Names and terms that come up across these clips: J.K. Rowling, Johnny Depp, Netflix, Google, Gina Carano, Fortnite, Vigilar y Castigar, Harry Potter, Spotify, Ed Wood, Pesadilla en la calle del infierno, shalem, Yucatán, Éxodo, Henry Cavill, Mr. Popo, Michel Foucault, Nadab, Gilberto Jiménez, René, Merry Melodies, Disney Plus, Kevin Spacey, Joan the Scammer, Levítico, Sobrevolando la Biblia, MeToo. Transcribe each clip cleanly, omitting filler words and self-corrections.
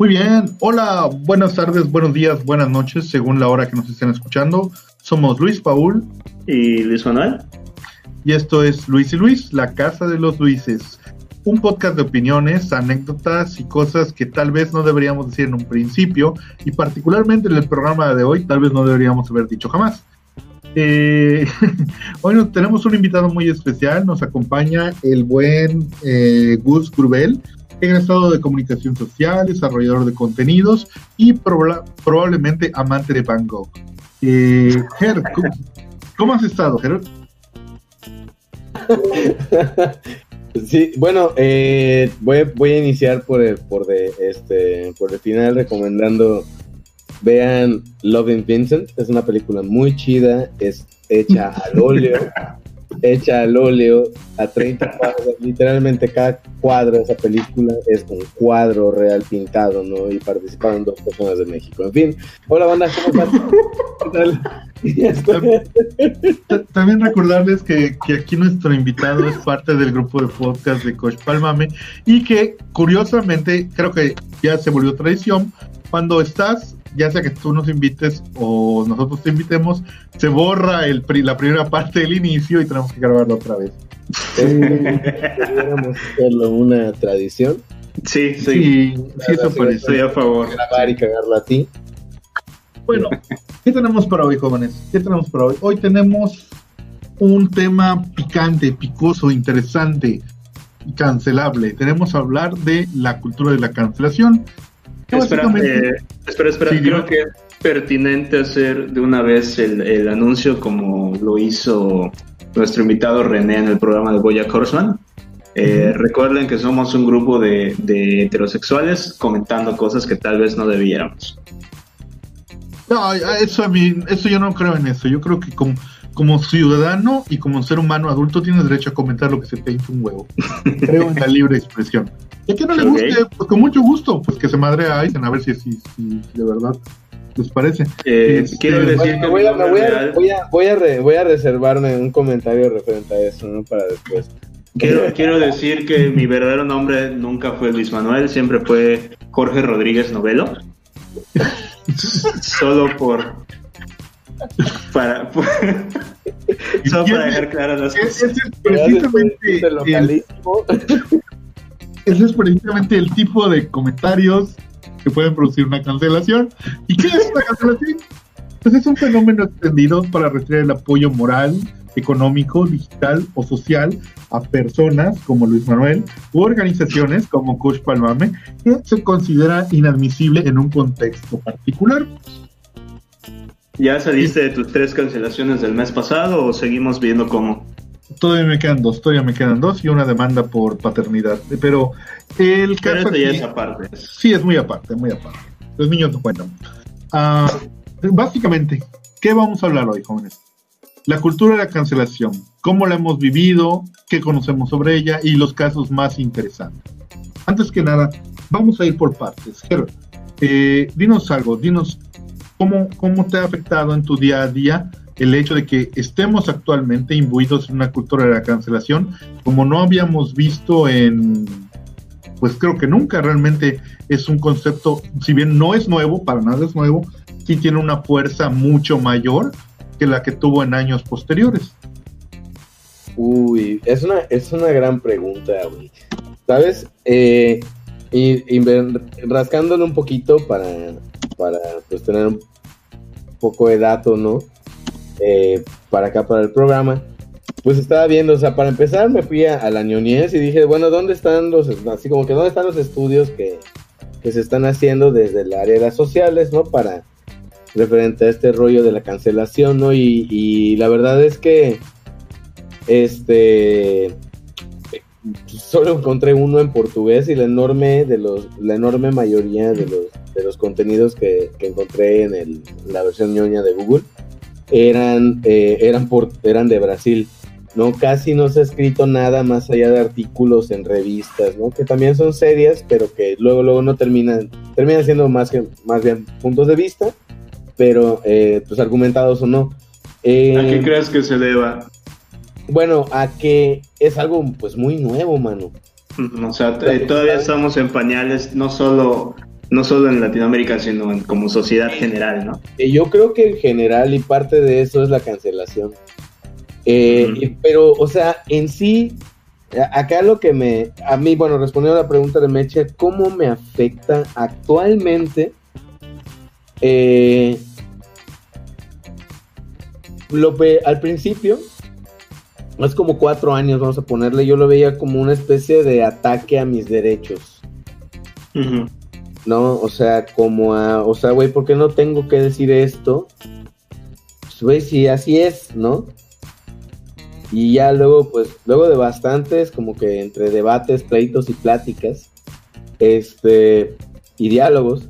Muy bien, hola, buenas tardes, buenos días, buenas noches, según la hora que nos estén escuchando. Somos Luis Paul y Luis Manuel. Y esto es Luis y Luis, la casa de los Luises. Un podcast de opiniones, anécdotas y cosas que tal vez no deberíamos decir en un principio. Y particularmente en el programa de hoy, tal vez no deberíamos haber dicho jamás. Bueno, tenemos un invitado muy especial, nos acompaña el buen Gus Grubel. Egresado de comunicación social, desarrollador de contenidos y probablemente amante de Van Gogh. Ger, ¿cómo has estado, Ger? Sí, bueno, voy a iniciar por el final recomendando vean Loving Vincent. Es una película muy chida, es hecha al óleo a 30 cuadros, literalmente cada cuadro de esa película es un cuadro real pintado, ¿no? Y participaron 2 personas de México. En fin, hola banda, ¿cómo están? También recordarles que aquí nuestro invitado es parte del grupo de podcast de Coach Palmame y que curiosamente creo que ya se volvió tradición, cuando estás, ya sea que tú nos invites o nosotros te invitemos, se borra la primera parte del inicio y tenemos que grabarlo otra vez. Deberíamos hacerlo una tradición. Sí, eso parece. Estoy a favor. Grabar y cagarlo a ti. Bueno, ¿qué tenemos para hoy, jóvenes? Hoy tenemos un tema picante, picoso, interesante y cancelable. Tenemos a hablar de la cultura de la cancelación. Espera, sí, creo que es pertinente hacer de una vez el anuncio como lo hizo nuestro invitado René en el programa de Boya Korsman. Recuerden que somos un grupo de heterosexuales comentando cosas que tal vez no debiéramos. No, eso yo no creo en eso. Yo creo que como ciudadano y como ser humano adulto tienes derecho a comentar lo que se te hinche un huevo. Creo en la libre expresión. Y a quien no le guste, pues con mucho gusto, pues que se madre a Aizen, a ver si de verdad les parece. Quiero decir que voy a reservarme un comentario referente a eso, ¿no? Para después. Quiero decir que mi verdadero nombre nunca fue Luis Manuel, siempre fue Jorge Rodríguez Novelo. Solo para dejar claras las cosas. Ese es precisamente el localismo. Ese es precisamente el tipo de comentarios que pueden producir una cancelación. ¿Y qué es una cancelación? Pues es un fenómeno extendido para retirar el apoyo moral, económico, digital o social a personas como Luis Manuel u organizaciones como Coach Palmame que se considera inadmisible en un contexto particular. ¿Ya saliste de tus 3 cancelaciones del mes pasado o seguimos viendo cómo? Todavía me quedan dos y una demanda por paternidad. Pero el caso aquí, ya es aparte. Sí, es muy aparte. Los niños no cuentan. Básicamente, ¿qué vamos a hablar hoy, jóvenes? La cultura de la cancelación. Cómo la hemos vivido, qué conocemos sobre ella y los casos más interesantes. Antes que nada, vamos a ir por partes. Gerard, dinos algo. Dinos cómo te ha afectado en tu día a día el hecho de que estemos actualmente imbuidos en una cultura de la cancelación, como no habíamos visto pues creo que nunca. Realmente es un concepto, si bien no es nuevo, para nada es nuevo, sí tiene una fuerza mucho mayor que la que tuvo en años posteriores. Uy, es una gran pregunta, güey. ¿Sabes? Y rascándole un poquito para pues, tener un poco de dato, ¿no? Para acá, para el programa, pues estaba viendo, o sea, para empezar me fui a la ñoñez y dije, bueno, ¿dónde están los estudios que se están haciendo desde el área de las sociales, ¿no? Para, referente a este rollo de la cancelación, ¿no? Y la verdad es que, solo encontré uno en portugués y la enorme mayoría de los contenidos que encontré en la versión ñoña de Google eran de Brasil, ¿no? Casi no se ha escrito nada más allá de artículos en revistas, ¿no? Que también son serias, pero que luego no terminan siendo más bien puntos de vista, pero pues argumentados o no. ¿A qué crees que se deba? Bueno, a que es algo pues muy nuevo, mano. O sea, todavía estamos en pañales, no solo no solo en Latinoamérica, sino en, como sociedad general, ¿no? Yo creo que en general, y parte de eso es la cancelación. Pero, o sea, en sí, acá lo que me... A mí, bueno, respondiendo a la pregunta de Meche, ¿cómo me afecta actualmente? Al principio, hace como 4 años, vamos a ponerle, yo lo veía como una especie de ataque a mis derechos. Uh-huh. No, o sea, como a... O sea, güey, ¿por qué no tengo que decir esto? Pues, güey, sí, así es, ¿no? Y ya luego, pues, luego de bastantes, como que entre debates, pleitos y pláticas, y diálogos,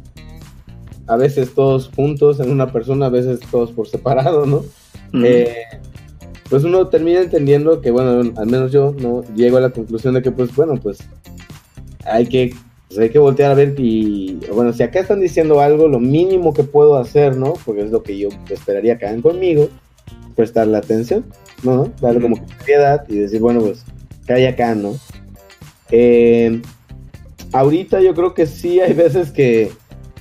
a veces todos juntos en una persona, a veces todos por separado, ¿no? Uh-huh. Pues uno termina entendiendo que, bueno, al menos yo, ¿no? Llego a la conclusión de que, pues, bueno, hay que voltear a ver y, bueno, si acá están diciendo algo, lo mínimo que puedo hacer, ¿no? Porque es lo que yo esperaría que hagan conmigo, prestarle atención, ¿no? Darle como seriedad y decir, bueno, pues, calla acá, ¿no? Ahorita yo creo que sí hay veces que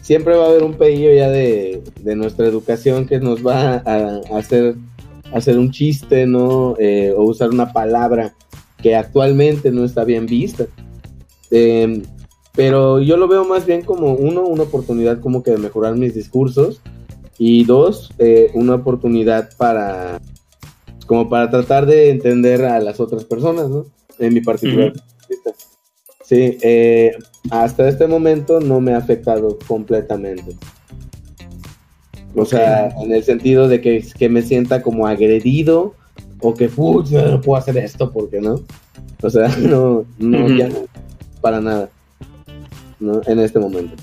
siempre va a haber un pedillo ya de nuestra educación que nos va a hacer un chiste, ¿no? O usar una palabra que actualmente no está bien vista. Pero yo lo veo más bien como, uno, una oportunidad como que de mejorar mis discursos, y dos, una oportunidad para... como para tratar de entender a las otras personas, ¿no? En mi particular. Uh-huh. Sí, hasta este momento no me ha afectado completamente. O sea, en el sentido de que me sienta como agredido, o que, no puedo hacer esto, porque no. O sea, no, uh-huh, ya no, para nada, ¿no? En este momento.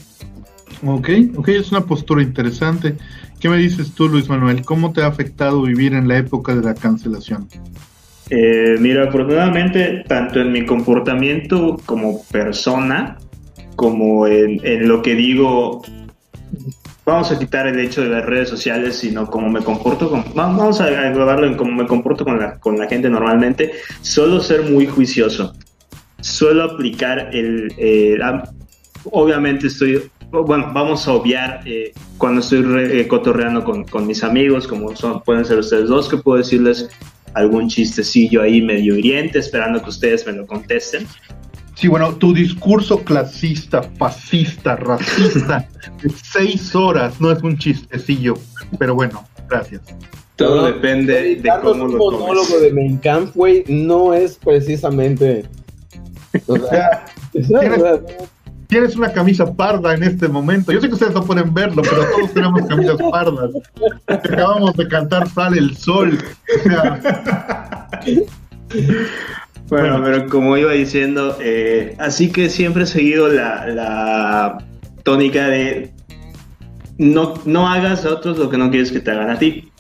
Ok, es una postura interesante. ¿Qué me dices tú, Luis Manuel? ¿Cómo te ha afectado vivir en la época de la cancelación? Mira, afortunadamente, tanto en mi comportamiento como persona, como en lo que digo, vamos a quitar el hecho de las redes sociales, sino cómo me comporto, vamos a englobarlo en cómo me comporto con la gente normalmente. Suelo ser muy juicioso, suelo aplicar obviamente estoy... Bueno, vamos a obviar cuando estoy cotorreando con mis amigos, como pueden ser ustedes dos, que puedo decirles algún chistecillo ahí medio hiriente, esperando que ustedes me lo contesten. Sí, bueno, tu discurso clasista, fascista, racista de 6 horas no es un chistecillo, pero bueno, gracias. Todo depende de cómo lo tomes. Un monólogo de Mein Kampf, güey, no es precisamente... O sea, tienes una camisa parda en este momento. Yo sé que ustedes no pueden verlo, pero todos tenemos camisas pardas. Acabamos de cantar Sale el Sol. O sea... Bueno, pero como iba diciendo, así que siempre he seguido la tónica de no hagas a otros lo que no quieres que te hagan a ti.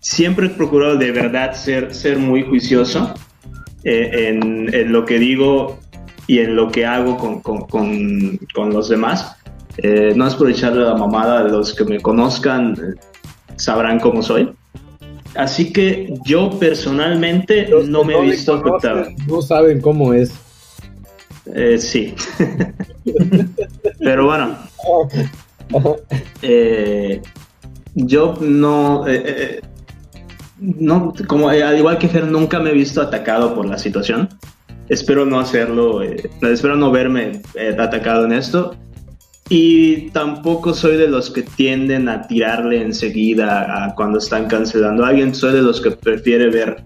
Siempre he procurado de verdad ser muy juicioso en lo que digo y en lo que hago con los demás. No es por echarle la mamada, a los que me conozcan sabrán cómo soy. Así que yo personalmente no me he visto afectado. No saben cómo es. Sí. Pero bueno. Yo no... no, como al igual que Fer, nunca me he visto atacado por la situación. Espero no hacerlo, espero no verme atacado en esto, y tampoco soy de los que tienden a tirarle enseguida a cuando están cancelando a alguien. Soy de los que prefiere ver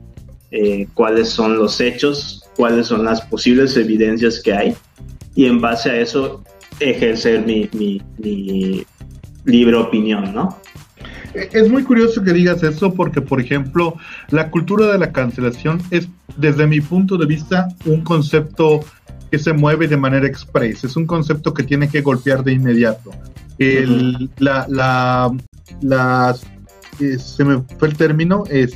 cuáles son los hechos, cuáles son las posibles evidencias que hay, y en base a eso ejercer mi libre opinión, ¿no? Es muy curioso que digas eso porque, por ejemplo, la cultura de la cancelación es, desde mi punto de vista, un concepto que se mueve de manera express. Es un concepto que tiene que golpear de inmediato. Uh-huh. Se me fue el término, el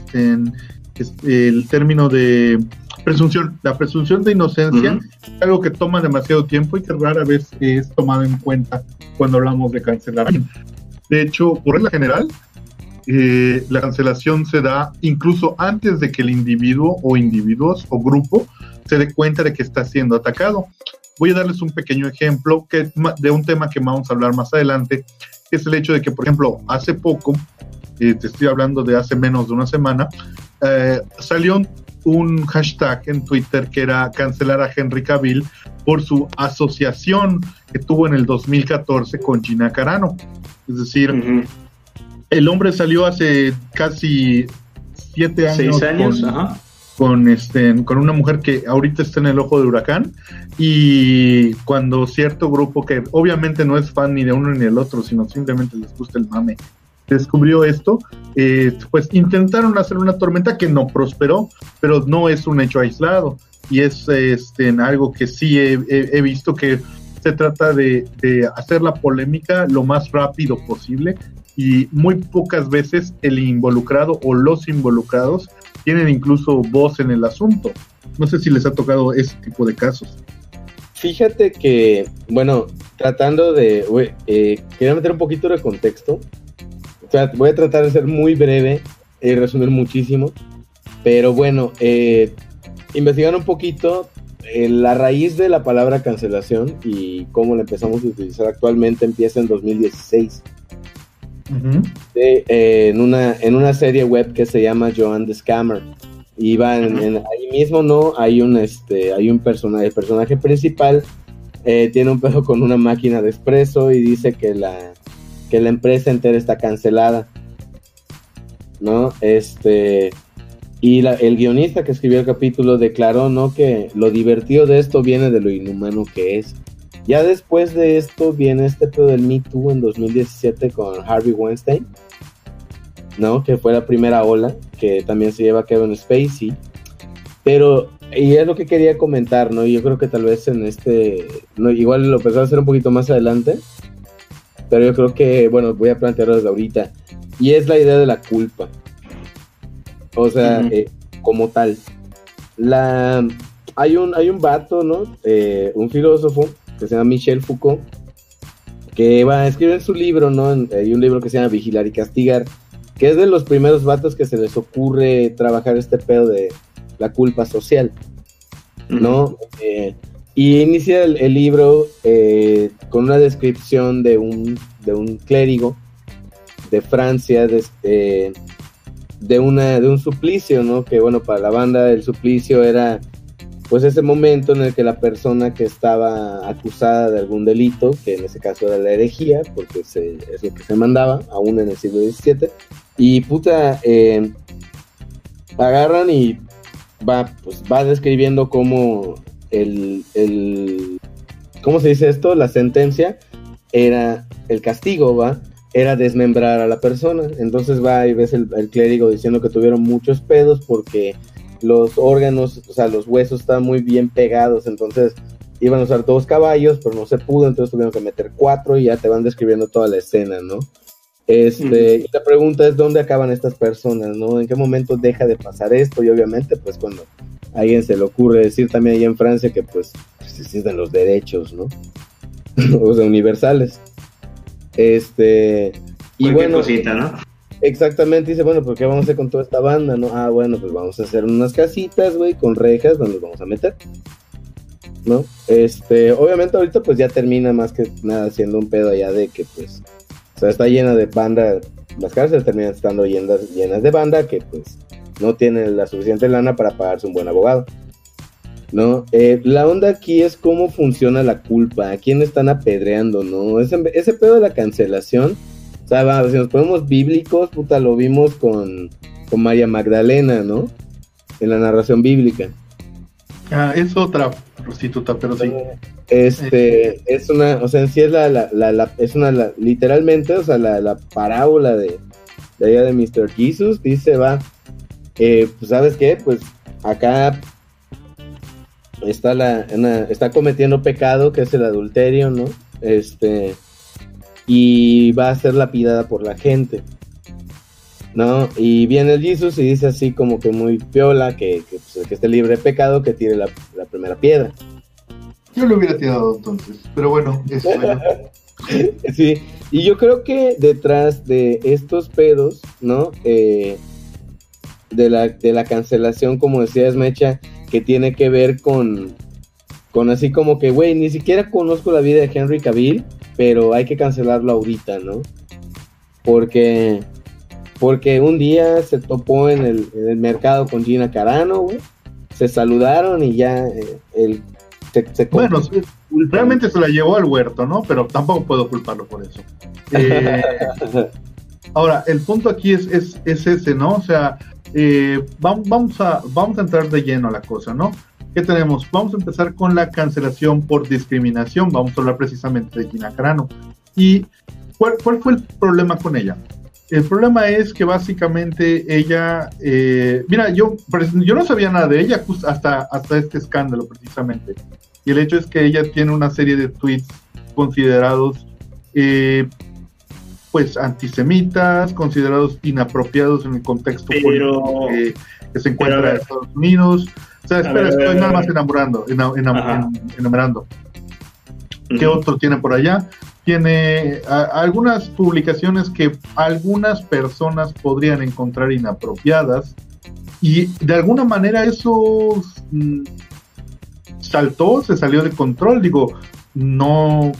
término de presunción. La presunción de inocencia, uh-huh, es algo que toma demasiado tiempo y que rara vez es tomado en cuenta cuando hablamos de cancelar. De hecho, por regla general, la cancelación se da incluso antes de que el individuo o individuos o grupo se dé cuenta de que está siendo atacado. Voy a darles un pequeño ejemplo de un tema que vamos a hablar más adelante, que es el hecho de que, por ejemplo, hace poco, te estoy hablando de hace menos de una semana, salió un hashtag en Twitter que era cancelar a Henry Cavill por su asociación que tuvo en el 2014 con Gina Carano. Es decir, el hombre salió hace casi 7 años. 6 años, con una mujer que ahorita está en el ojo de huracán, y cuando cierto grupo que obviamente no es fan ni de uno ni del otro, sino simplemente les gusta el mame, descubrió esto, pues intentaron hacer una tormenta que no prosperó, pero no es un hecho aislado, y es algo que sí he visto, que se trata de hacer la polémica lo más rápido posible, y muy pocas veces el involucrado o los involucrados tienen incluso voz en el asunto. No sé si les ha tocado ese tipo de casos. Fíjate que, bueno, tratando de... quería meter un poquito de contexto. O sea, voy a tratar de ser muy breve y resumir muchísimo. Pero bueno, investigar un poquito la raíz de la palabra cancelación y cómo la empezamos a utilizar actualmente. Empieza en 2016. En una serie web que se llama Joan the Scammer, y va ahí mismo, ¿no? Hay un personaje, el personaje principal tiene un pedo con una máquina de espresso y dice que la empresa entera está cancelada, ¿no? Y el guionista que escribió el capítulo declaró, ¿no?, que lo divertido de esto viene de lo inhumano que es. Ya después de esto viene este pedo del MeToo en 2017 con Harvey Weinstein, ¿no?, que fue la primera ola, que también se lleva a Kevin Spacey. Pero, y es lo que quería comentar, ¿no?, y yo creo que tal vez igual lo pensaba hacer un poquito más adelante, pero yo creo que, bueno, voy a plantearlo desde ahorita, y es la idea de la culpa. O sea, como tal, hay un vato, ¿no?, un filósofo que se llama Michel Foucault, que va a escribir en su libro, ¿no? Hay un libro que se llama Vigilar y Castigar, que es de los primeros vatos que se les ocurre trabajar este pedo de la culpa social, ¿no? Y inicia el libro con una descripción de un clérigo de Francia, de un suplicio, ¿no? Que, bueno, para la banda el suplicio era... pues ese momento en el que la persona que estaba acusada de algún delito, que en ese caso era la herejía, porque es lo que se mandaba, aún en el siglo XVII, y agarran y va describiendo cómo ¿cómo se dice esto? La sentencia era, el castigo, era desmembrar a la persona. Entonces y ves el clérigo diciendo que tuvieron muchos pedos porque... los órganos, o sea, los huesos estaban muy bien pegados, entonces iban a usar 2 caballos, pero no se pudo, entonces tuvieron que meter 4, y ya te van describiendo toda la escena, ¿no? Y la pregunta es, ¿dónde acaban estas personas, no? ¿En qué momento deja de pasar esto? Y obviamente, pues, cuando a alguien se le ocurre decir también allá en Francia que, pues existen los derechos, ¿no? O sea, universales. Y bueno... cosita, ¿no? Exactamente, dice, bueno, ¿por qué vamos a hacer con toda esta banda, no? Ah, bueno, pues vamos a hacer unas casitas, güey, con rejas donde los vamos a meter, ¿no? Obviamente ahorita pues ya termina más que nada siendo un pedo allá de que, pues, o sea, está llena de banda, las cárceles terminan estando llenas de banda que, pues, no tienen la suficiente lana para pagarse un buen abogado, ¿no? La onda aquí es cómo funciona la culpa, a quién están apedreando, ¿no? Ese pedo de la cancelación. O sea, si nos ponemos bíblicos, puta, lo vimos con María Magdalena, ¿no? En la narración bíblica. Ah, es otra prostituta, pero sí. Es una, o sea, en sí es literalmente, o sea, la parábola de allá de Mr. Jesus, dice, pues, ¿sabes qué? Pues, acá está está cometiendo pecado, que es el adulterio, ¿no? Y va a ser lapidada por la gente, ¿no? Y viene el Jesús y dice así como que muy piola, que, pues, el que esté libre de pecado, que tire la primera piedra. Yo lo hubiera tirado entonces, pero bueno, eso era. Sí, y yo creo que detrás de estos pedos, ¿no? De la cancelación, como decías, Mecha, que tiene que ver con... con así como que, güey, ni siquiera conozco la vida de Henry Cavill, pero hay que cancelarlo ahorita, ¿no? Porque un día se topó en el mercado con Gina Carano, güey, se saludaron y ya realmente se la llevó al huerto, ¿no? Pero tampoco puedo culparlo por eso. Ahora, el punto aquí es ese, ¿no? O sea, vamos a entrar de lleno a la cosa, ¿no? ¿Qué tenemos? Vamos a empezar con la cancelación por discriminación. Vamos a hablar precisamente de Gina Carano. ¿Y cuál fue el problema con ella? El problema es que básicamente ella... mira, yo no sabía nada de ella hasta este escándalo precisamente. Y el hecho es que ella tiene una serie de tweets considerados... pues antisemitas, considerados inapropiados en el contexto político que se encuentra en Estados Unidos. O sea, estoy nada más enumerando. Uh-huh. ¿Qué otro tiene por allá? Tiene algunas publicaciones que algunas personas podrían encontrar inapropiadas, y de alguna manera eso se salió de control. Digo, no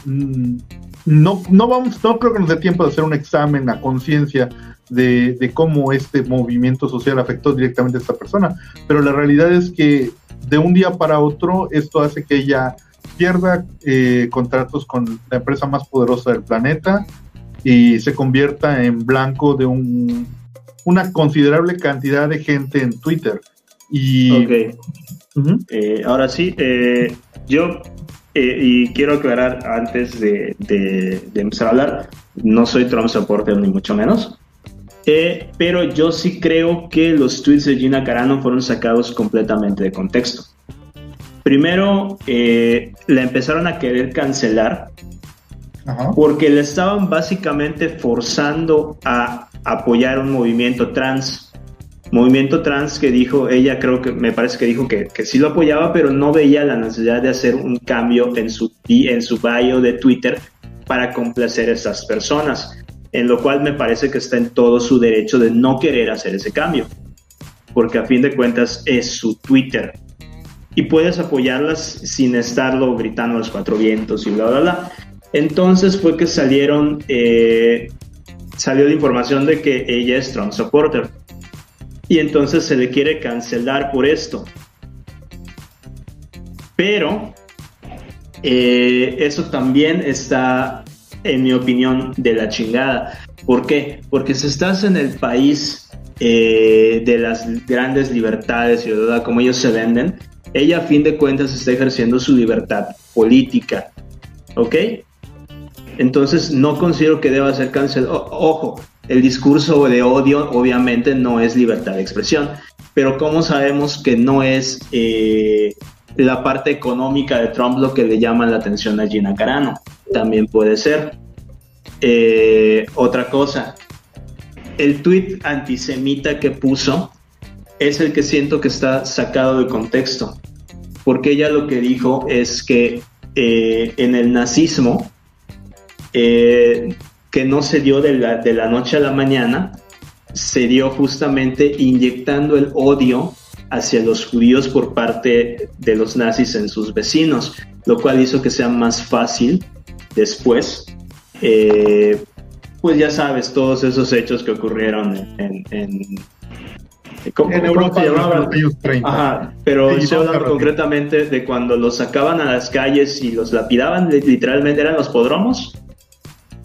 creo que nos dé tiempo de hacer un examen a conciencia de cómo este movimiento social afectó directamente a esta persona, pero la realidad es que de un día para otro esto hace que ella pierda contratos con la empresa más poderosa del planeta y se convierta en blanco de una considerable cantidad de gente en Twitter. Y okay. Uh-huh. Ahora sí, yo... y quiero aclarar antes de empezar a hablar, no soy Trump supporter ni mucho menos, pero yo sí creo que los tweets de Gina Carano fueron sacados completamente de contexto. Primero, la empezaron a querer cancelar. Ajá. Porque la estaban básicamente forzando a apoyar un movimiento trans que dijo, ella creo que, me parece que dijo que sí lo apoyaba, pero no veía la necesidad de hacer un cambio en su bio de Twitter para complacer a estas personas, en lo cual me parece que está en todo su derecho de no querer hacer ese cambio, porque a fin de cuentas es su Twitter, y puedes apoyarlas sin estarlo gritando a los cuatro vientos y bla, bla, bla. Entonces fue que salió la información de que ella es Trump supporter, y entonces se le quiere cancelar por esto. Pero eso también está, en mi opinión, de la chingada. ¿Por qué? Porque si estás en el país de las grandes libertades y verdad, como ellos se venden, ella a fin de cuentas está ejerciendo su libertad política, ¿ok? Entonces no considero que deba ser cancelado. Ojo, el discurso de odio obviamente no es libertad de expresión, pero ¿cómo sabemos que no es la parte económica de Trump lo que le llama la atención a Gina Carano? También puede ser. Otra cosa, el tuit antisemita que puso es el que siento que está sacado de contexto, porque ella lo que dijo es que en el nazismo... que no se dio de la noche a la mañana, se dio justamente inyectando el odio hacia los judíos por parte de los nazis en sus vecinos, lo cual hizo que sea más fácil después, pues ya sabes, todos esos hechos que ocurrieron en Europa en los años 30. Ajá, pero estoy hablando concretamente de cuando los sacaban a las calles y los lapidaban, literalmente eran los podromos.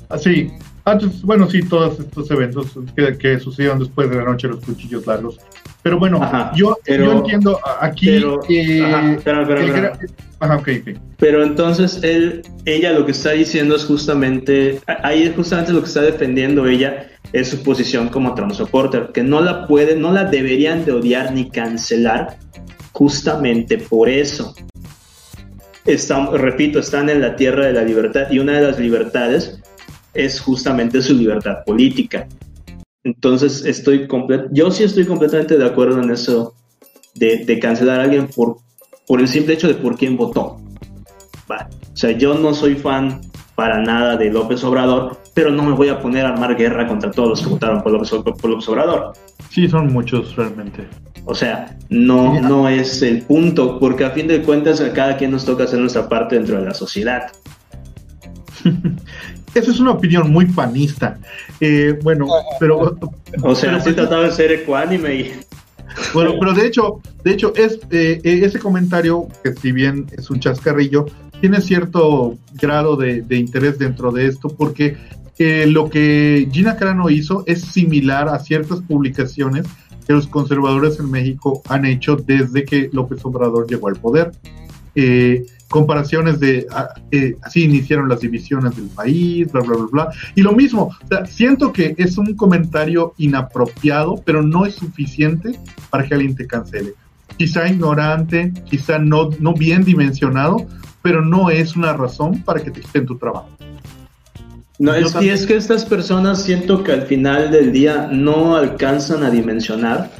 Así, sí, todos estos eventos que sucedieron después de la noche de los cuchillos largos. Pero bueno, ajá, yo entiendo aquí. Pero entonces ella lo que está diciendo es justamente, ahí justamente lo que está defendiendo ella es su posición como Trump supporter, que no la deberían de odiar ni cancelar justamente por eso. Están en la tierra de la libertad, y una de las libertades es justamente su libertad política. Entonces yo sí estoy completamente de acuerdo en eso de cancelar a alguien por el simple hecho de por quién votó. Vale. O sea, yo no soy fan para nada de López Obrador, pero no me voy a poner a armar guerra contra todos los que votaron por López Obrador. Sí, son muchos realmente. O sea, no es el punto, porque a fin de cuentas a cada quien nos toca hacer nuestra parte dentro de la sociedad. Eso es una opinión muy panista. Bueno, pero... O sea, sí trataba de ser ecuánime y... Bueno, pero de hecho es, ese comentario, que si bien es un chascarrillo, tiene cierto grado de interés dentro de esto, porque lo que Gina Carano hizo es similar a ciertas publicaciones que los conservadores en México han hecho desde que López Obrador llegó al poder. Comparaciones de así iniciaron las divisiones del país, bla, bla, bla, bla. Y lo mismo, o sea, siento que es un comentario inapropiado, pero no es suficiente para que alguien te cancele. Quizá ignorante, quizá no bien dimensionado, pero no es una razón para que te quiten tu trabajo. No, y es que estas personas siento que al final del día no alcanzan a dimensionar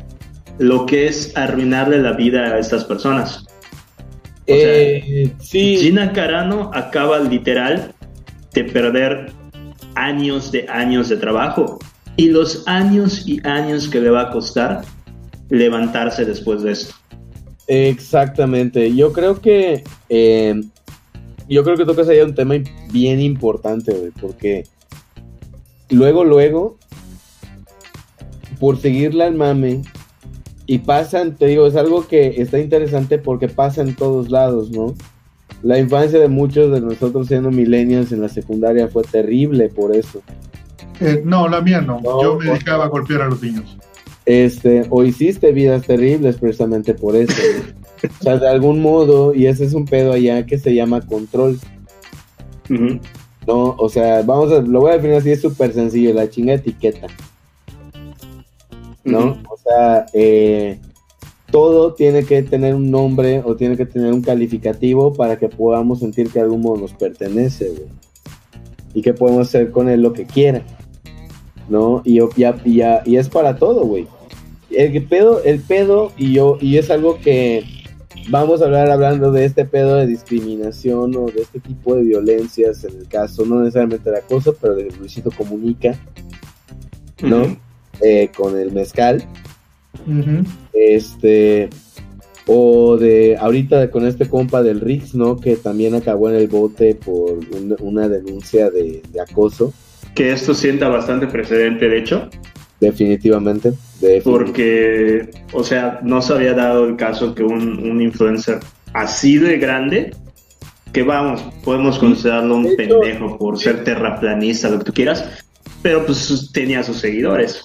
lo que es arruinarle la vida a estas personas. O sea, sí. Gina Carano acaba literal de perder años de trabajo y los años y años que le va a costar levantarse después de esto. Exactamente. Yo creo que tocas ahí un tema bien importante, güey, porque luego por seguirle al mame. Y pasan, te digo, es algo que está interesante porque pasa en todos lados, ¿no? La infancia de muchos de nosotros siendo millennials en la secundaria fue terrible por eso. No, la mía no. Yo me dedicaba a golpear a los niños. O hiciste vidas terribles precisamente por eso. O sea, de algún modo, y ese es un pedo allá que se llama control. Uh-huh. No, o sea, lo voy a definir así, es súper sencillo, la chinga etiqueta. ¿No? Uh-huh. O sea, todo tiene que tener un nombre o tiene que tener un calificativo para que podamos sentir que de algún modo nos pertenece, güey. Y que podemos hacer con él lo que quiera, ¿no? Y es para todo, güey. El pedo, y es algo que vamos a hablando de este pedo de discriminación o de este tipo de violencias, en el caso, no necesariamente de acoso, pero de Luisito Comunica, ¿no? Uh-huh. Con el mezcal, uh-huh. O de ahorita con este compa del Rix, ¿no? Que también acabó en el bote por una denuncia de acoso. Que esto sienta bastante precedente, de hecho. Definitivamente. Porque, o sea, no se había dado el caso que un influencer así de grande, que vamos, podemos considerarlo un pendejo por ser terraplanista, lo que tú quieras, pero pues tenía sus seguidores.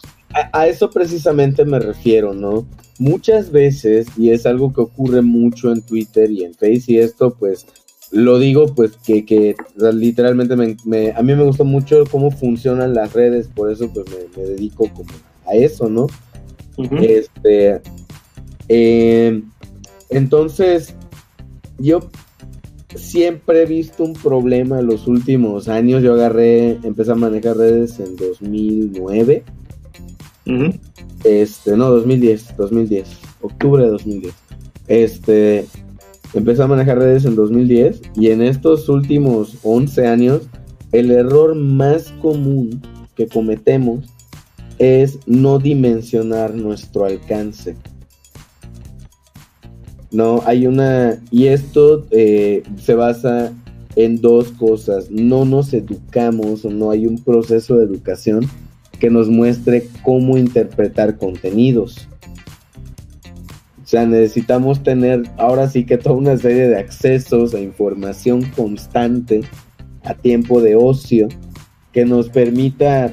A eso precisamente me refiero, ¿no? Muchas veces, y es algo que ocurre mucho en Twitter y en Face, y esto pues lo digo pues que literalmente a mí me gusta mucho cómo funcionan las redes, por eso pues me dedico como a eso, ¿no? Uh-huh. Entonces, yo siempre he visto un problema en los últimos años. Yo empecé a manejar redes en 2009. Uh-huh. 2010, octubre de 2010. Empecé a manejar redes en 2010 y en estos últimos 11 años el error más común que cometemos es no dimensionar nuestro alcance. No, y esto se basa en dos cosas. No nos educamos, o no hay un proceso de educación que nos muestre cómo interpretar contenidos. O sea, necesitamos tener ahora sí que toda una serie de accesos a información constante a tiempo de ocio que nos permita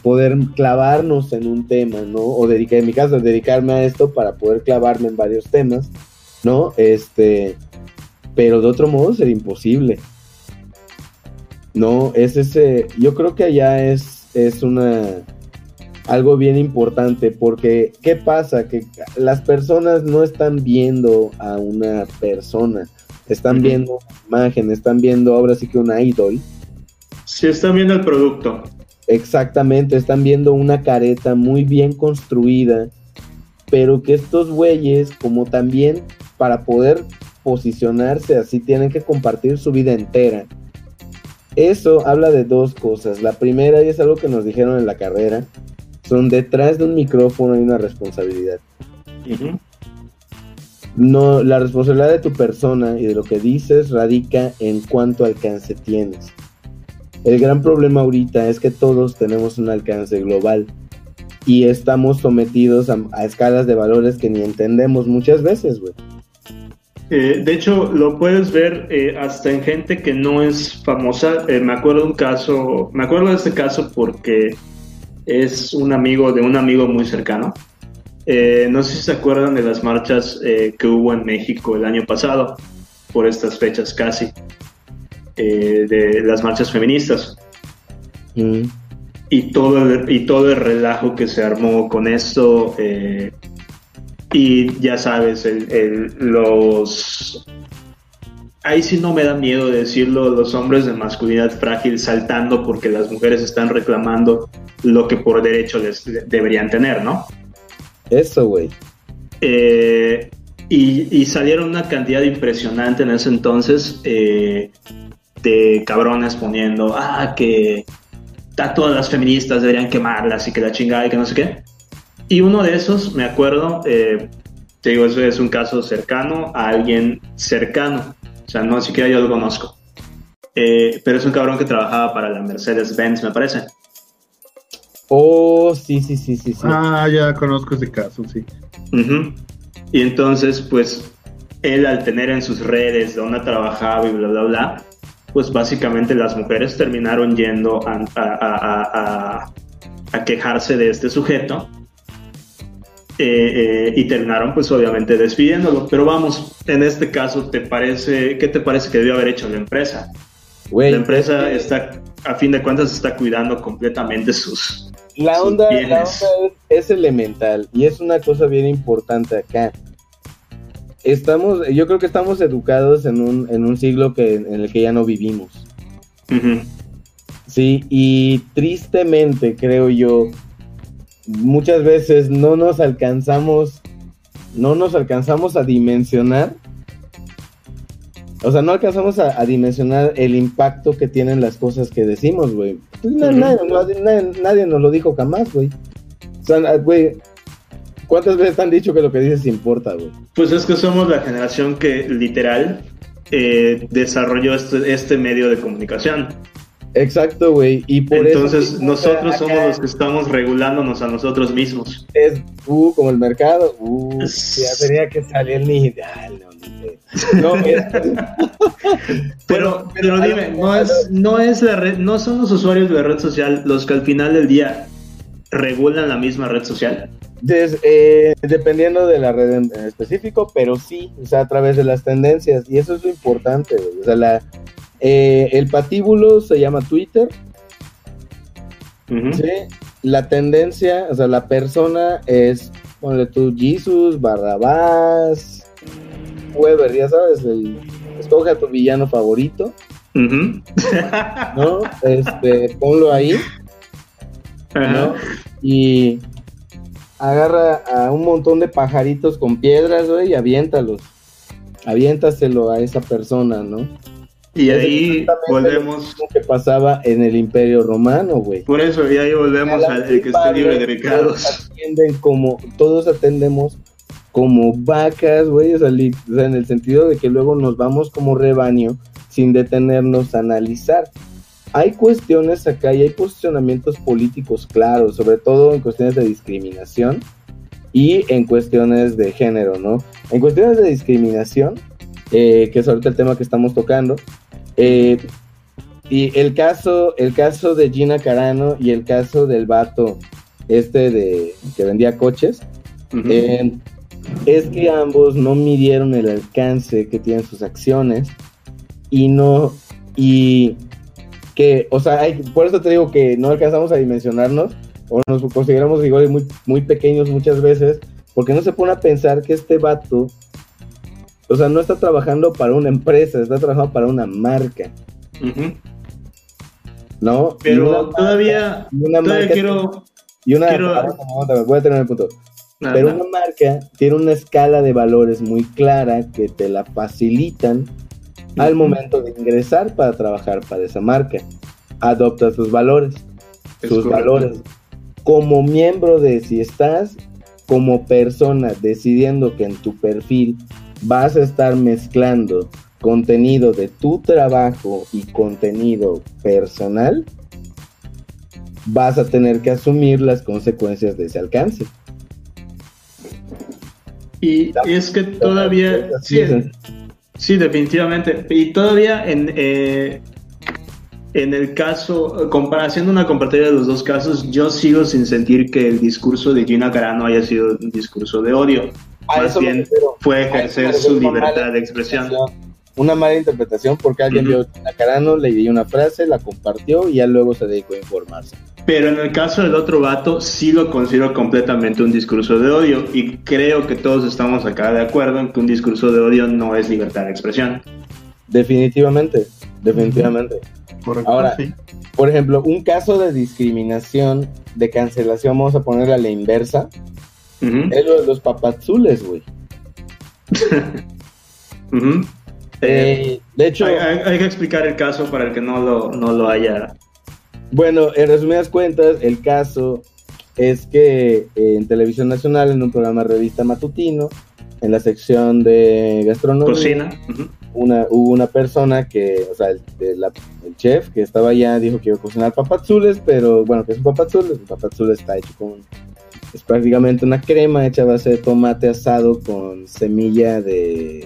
poder clavarnos en un tema, ¿no? O en mi caso, dedicarme a esto para poder clavarme en varios temas, ¿no? Pero de otro modo sería imposible. No, es ese, yo creo que allá es algo bien importante, porque ¿qué pasa? Que las personas no están viendo a una persona, están viendo imagen, están viendo ahora sí que una idol. Sí, están viendo el producto. Exactamente, están viendo una careta muy bien construida, pero que estos güeyes, como también para poder posicionarse así, tienen que compartir su vida entera. Eso habla de dos cosas. La primera, y es algo que nos dijeron en la carrera, son detrás de un micrófono hay una responsabilidad. Uh-huh. No, la responsabilidad de tu persona y de lo que dices radica en cuánto alcance tienes. El gran problema ahorita es que todos tenemos un alcance global y estamos sometidos a escalas de valores que ni entendemos muchas veces, güey. De hecho, lo puedes ver hasta en gente que no es famosa. Me acuerdo de este caso porque es un amigo de un amigo muy cercano. No sé si se acuerdan de las marchas que hubo en México el año pasado, por estas fechas casi, de las marchas feministas. Mm. Y todo el relajo que se armó con esto. Y ya sabes, los... Ahí sí no me da miedo decirlo, los hombres de masculinidad frágil saltando porque las mujeres están reclamando lo que por derecho les deberían tener, ¿no? Eso, güey. Y salieron una cantidad impresionante en ese entonces de cabrones poniendo, que a todas las feministas deberían quemarlas y que la chingada y que no sé qué. Y uno de esos, me acuerdo, te digo, eso es un caso cercano a alguien cercano, o sea, no siquiera yo lo conozco, pero es un cabrón que trabajaba para la Mercedes-Benz, me parece. Oh, sí. Ya conozco ese caso, sí. Uh-huh. Y entonces, pues, él al tener en sus redes dónde trabajaba y bla, bla, bla, pues básicamente las mujeres terminaron yendo a quejarse de este sujeto. Y terminaron pues obviamente despidiéndolo, pero vamos, en este caso ¿qué te parece que debió haber hecho la empresa? Wey, la empresa está, a fin de cuentas, está cuidando completamente sus bienes. La onda es elemental y es una cosa bien importante acá. Yo creo que estamos educados en un siglo en el que ya no vivimos. Uh-huh. Sí, y tristemente creo yo muchas veces no nos alcanzamos a dimensionar, o sea, no alcanzamos a dimensionar el impacto que tienen las cosas que decimos, güey. Nadie nos lo dijo jamás, güey. O sea, güey, ¿cuántas veces te han dicho que lo que dices importa, güey? Pues es que somos la generación que literal desarrolló este medio de comunicación. Exacto, güey. Y por entonces, eso, nosotros somos los que estamos regulándonos a nosotros mismos. Es como el mercado. Ya tenía que salir ni. No, mira. pero dime, no es la red, no son los usuarios de la red social los que al final del día regulan la misma red social. Dependiendo de la red en específico, pero sí, o sea, a través de las tendencias, y eso es lo importante, güey. O sea, el patíbulo se llama Twitter. Uh-huh. ¿Sí? La tendencia, o sea, la persona es, ponle tú, Jesus, Barrabás, Weber, ya sabes, escoge a tu villano favorito. Uh-huh. ¿No? Ponlo ahí. Uh-huh. ¿No? Y agarra a un montón de pajaritos con piedras, güey, y aviéntalos. Aviéntaselo a esa persona, ¿no? Y ahí volvemos lo que pasaba en el Imperio Romano, güey. Por eso, y ahí volvemos al que esté libre de pecados. Todos atendemos como vacas, güey, o sea, en el sentido de que luego nos vamos como rebaño sin detenernos a analizar. Hay cuestiones acá y hay posicionamientos políticos claros, sobre todo en cuestiones de discriminación y en cuestiones de género, ¿no? En cuestiones de discriminación, que es ahorita el tema que estamos tocando, y el caso de Gina Carano y el caso del vato que vendía coches. Uh-huh. Es que ambos no midieron el alcance que tienen sus acciones por eso te digo que no alcanzamos a dimensionarnos o nos consideramos iguales muy, muy pequeños muchas veces, porque no se pone a pensar que este vato, o sea, no está trabajando para una empresa, está trabajando para una marca. Uh-huh. ¿No? Pero voy a terminar el punto. Una marca tiene una escala de valores muy clara que te la facilitan. Uh-huh. Al momento de ingresar para trabajar para esa marca, adopta sus valores. Es correcto. Como miembro de si estás como persona decidiendo que en tu perfil vas a estar mezclando contenido de tu trabajo y contenido personal, vas a tener que asumir las consecuencias de ese alcance. Y es que todavía... Sí, definitivamente. Y todavía en el caso, haciendo una comparativa de los dos casos, yo sigo sin sentir que el discurso de Gina Carano haya sido un discurso de odio. Más bien fue ejercer su libertad de expresión. Una mala interpretación, porque alguien vio a Gina Carano, le dio una frase, la compartió y ya luego se dedicó a informarse. Pero en el caso del otro vato, sí lo considero completamente un discurso de odio, y creo que todos estamos acá de acuerdo en que un discurso de odio no es libertad de expresión. Definitivamente. Correcto. Ahora, sí. Por ejemplo, un caso de discriminación, de cancelación, vamos a ponerle a la inversa, es lo de los papazules, güey. De hecho, hay que explicar el caso para el que no lo haya. Bueno, en resumidas cuentas, el caso es que en Televisión Nacional, en un programa revista matutino, en la sección de gastronomía, cocina, hubo una persona que, o sea, el chef que estaba allá dijo que iba a cocinar papazules, pero bueno, ¿qué es un papazul? Un papazul está hecho con, es prácticamente una crema hecha a base de tomate asado con semilla de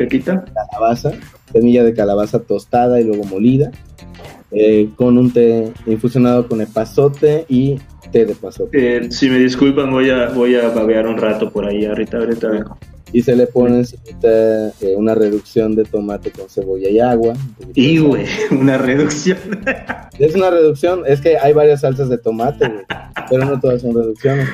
calabaza, tostada y luego molida, con un té infusionado con epazote y té de epazote. Si me disculpan, voy a babear un rato por ahí, ahorita vengo. Y se le pone una reducción de tomate con cebolla y agua. Y güey, una reducción. Es una reducción, es que hay varias salsas de tomate, güey, pero no todas son reducciones.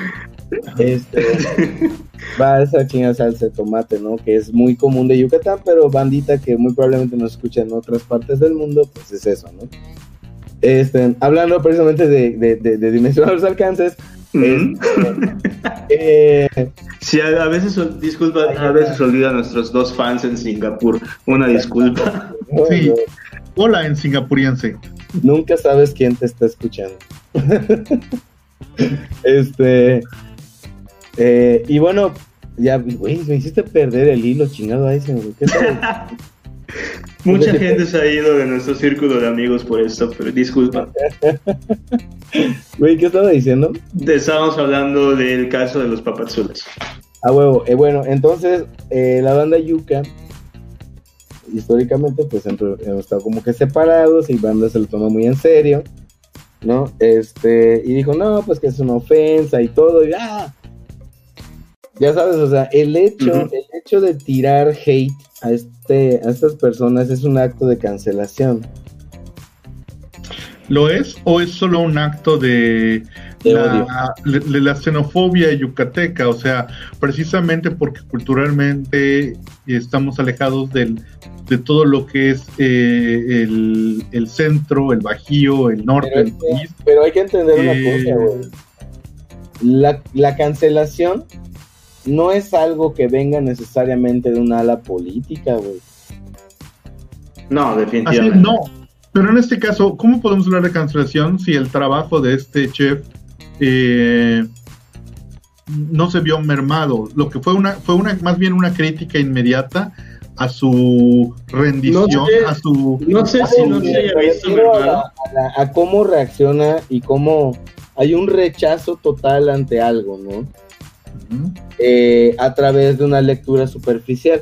Va esa chingada salsa de tomate, ¿no? Que es muy común de Yucatán, pero bandita que muy probablemente nos escucha en otras partes del mundo, pues es eso, ¿no? Hablando precisamente de dimensionar los alcances. Sí, a veces, disculpa, a veces olvida a nuestros dos fans en Singapur. Una disculpa. Sí. Hola en singapuriense. Nunca sabes quién te está escuchando. Y bueno, ya, güey, me hiciste perder el hilo, chingado, ahí se me... ¿Qué tal? Mucha gente se ha ido de nuestro círculo de amigos por esto, pero disculpa. Güey, ¿qué estaba diciendo? Estábamos hablando del caso de los papazules. Ah, huevo. Bueno, entonces, la banda yuca, históricamente, pues siempre hemos estado como que separados y banda se lo toma muy en serio, ¿no? Y dijo, no, pues que es una ofensa y todo, y ¡ah! Ya sabes, o sea, el hecho de tirar hate a estas personas es un acto de cancelación. ¿Lo es? ¿O es solo un acto de la xenofobia yucateca? O sea, precisamente porque culturalmente estamos alejados de todo lo que es el centro, el Bajío, el norte del país. Pero hay que entender una cosa, güey. La cancelación no es algo que venga necesariamente de una ala política, güey. No, definitivamente. Así, no, pero en este caso, ¿cómo podemos hablar de cancelación si el trabajo de este chef no se vio mermado? Lo que fue más bien una crítica inmediata a su rendición, a cómo reacciona y cómo hay un rechazo total ante algo, ¿no? A través de una lectura superficial,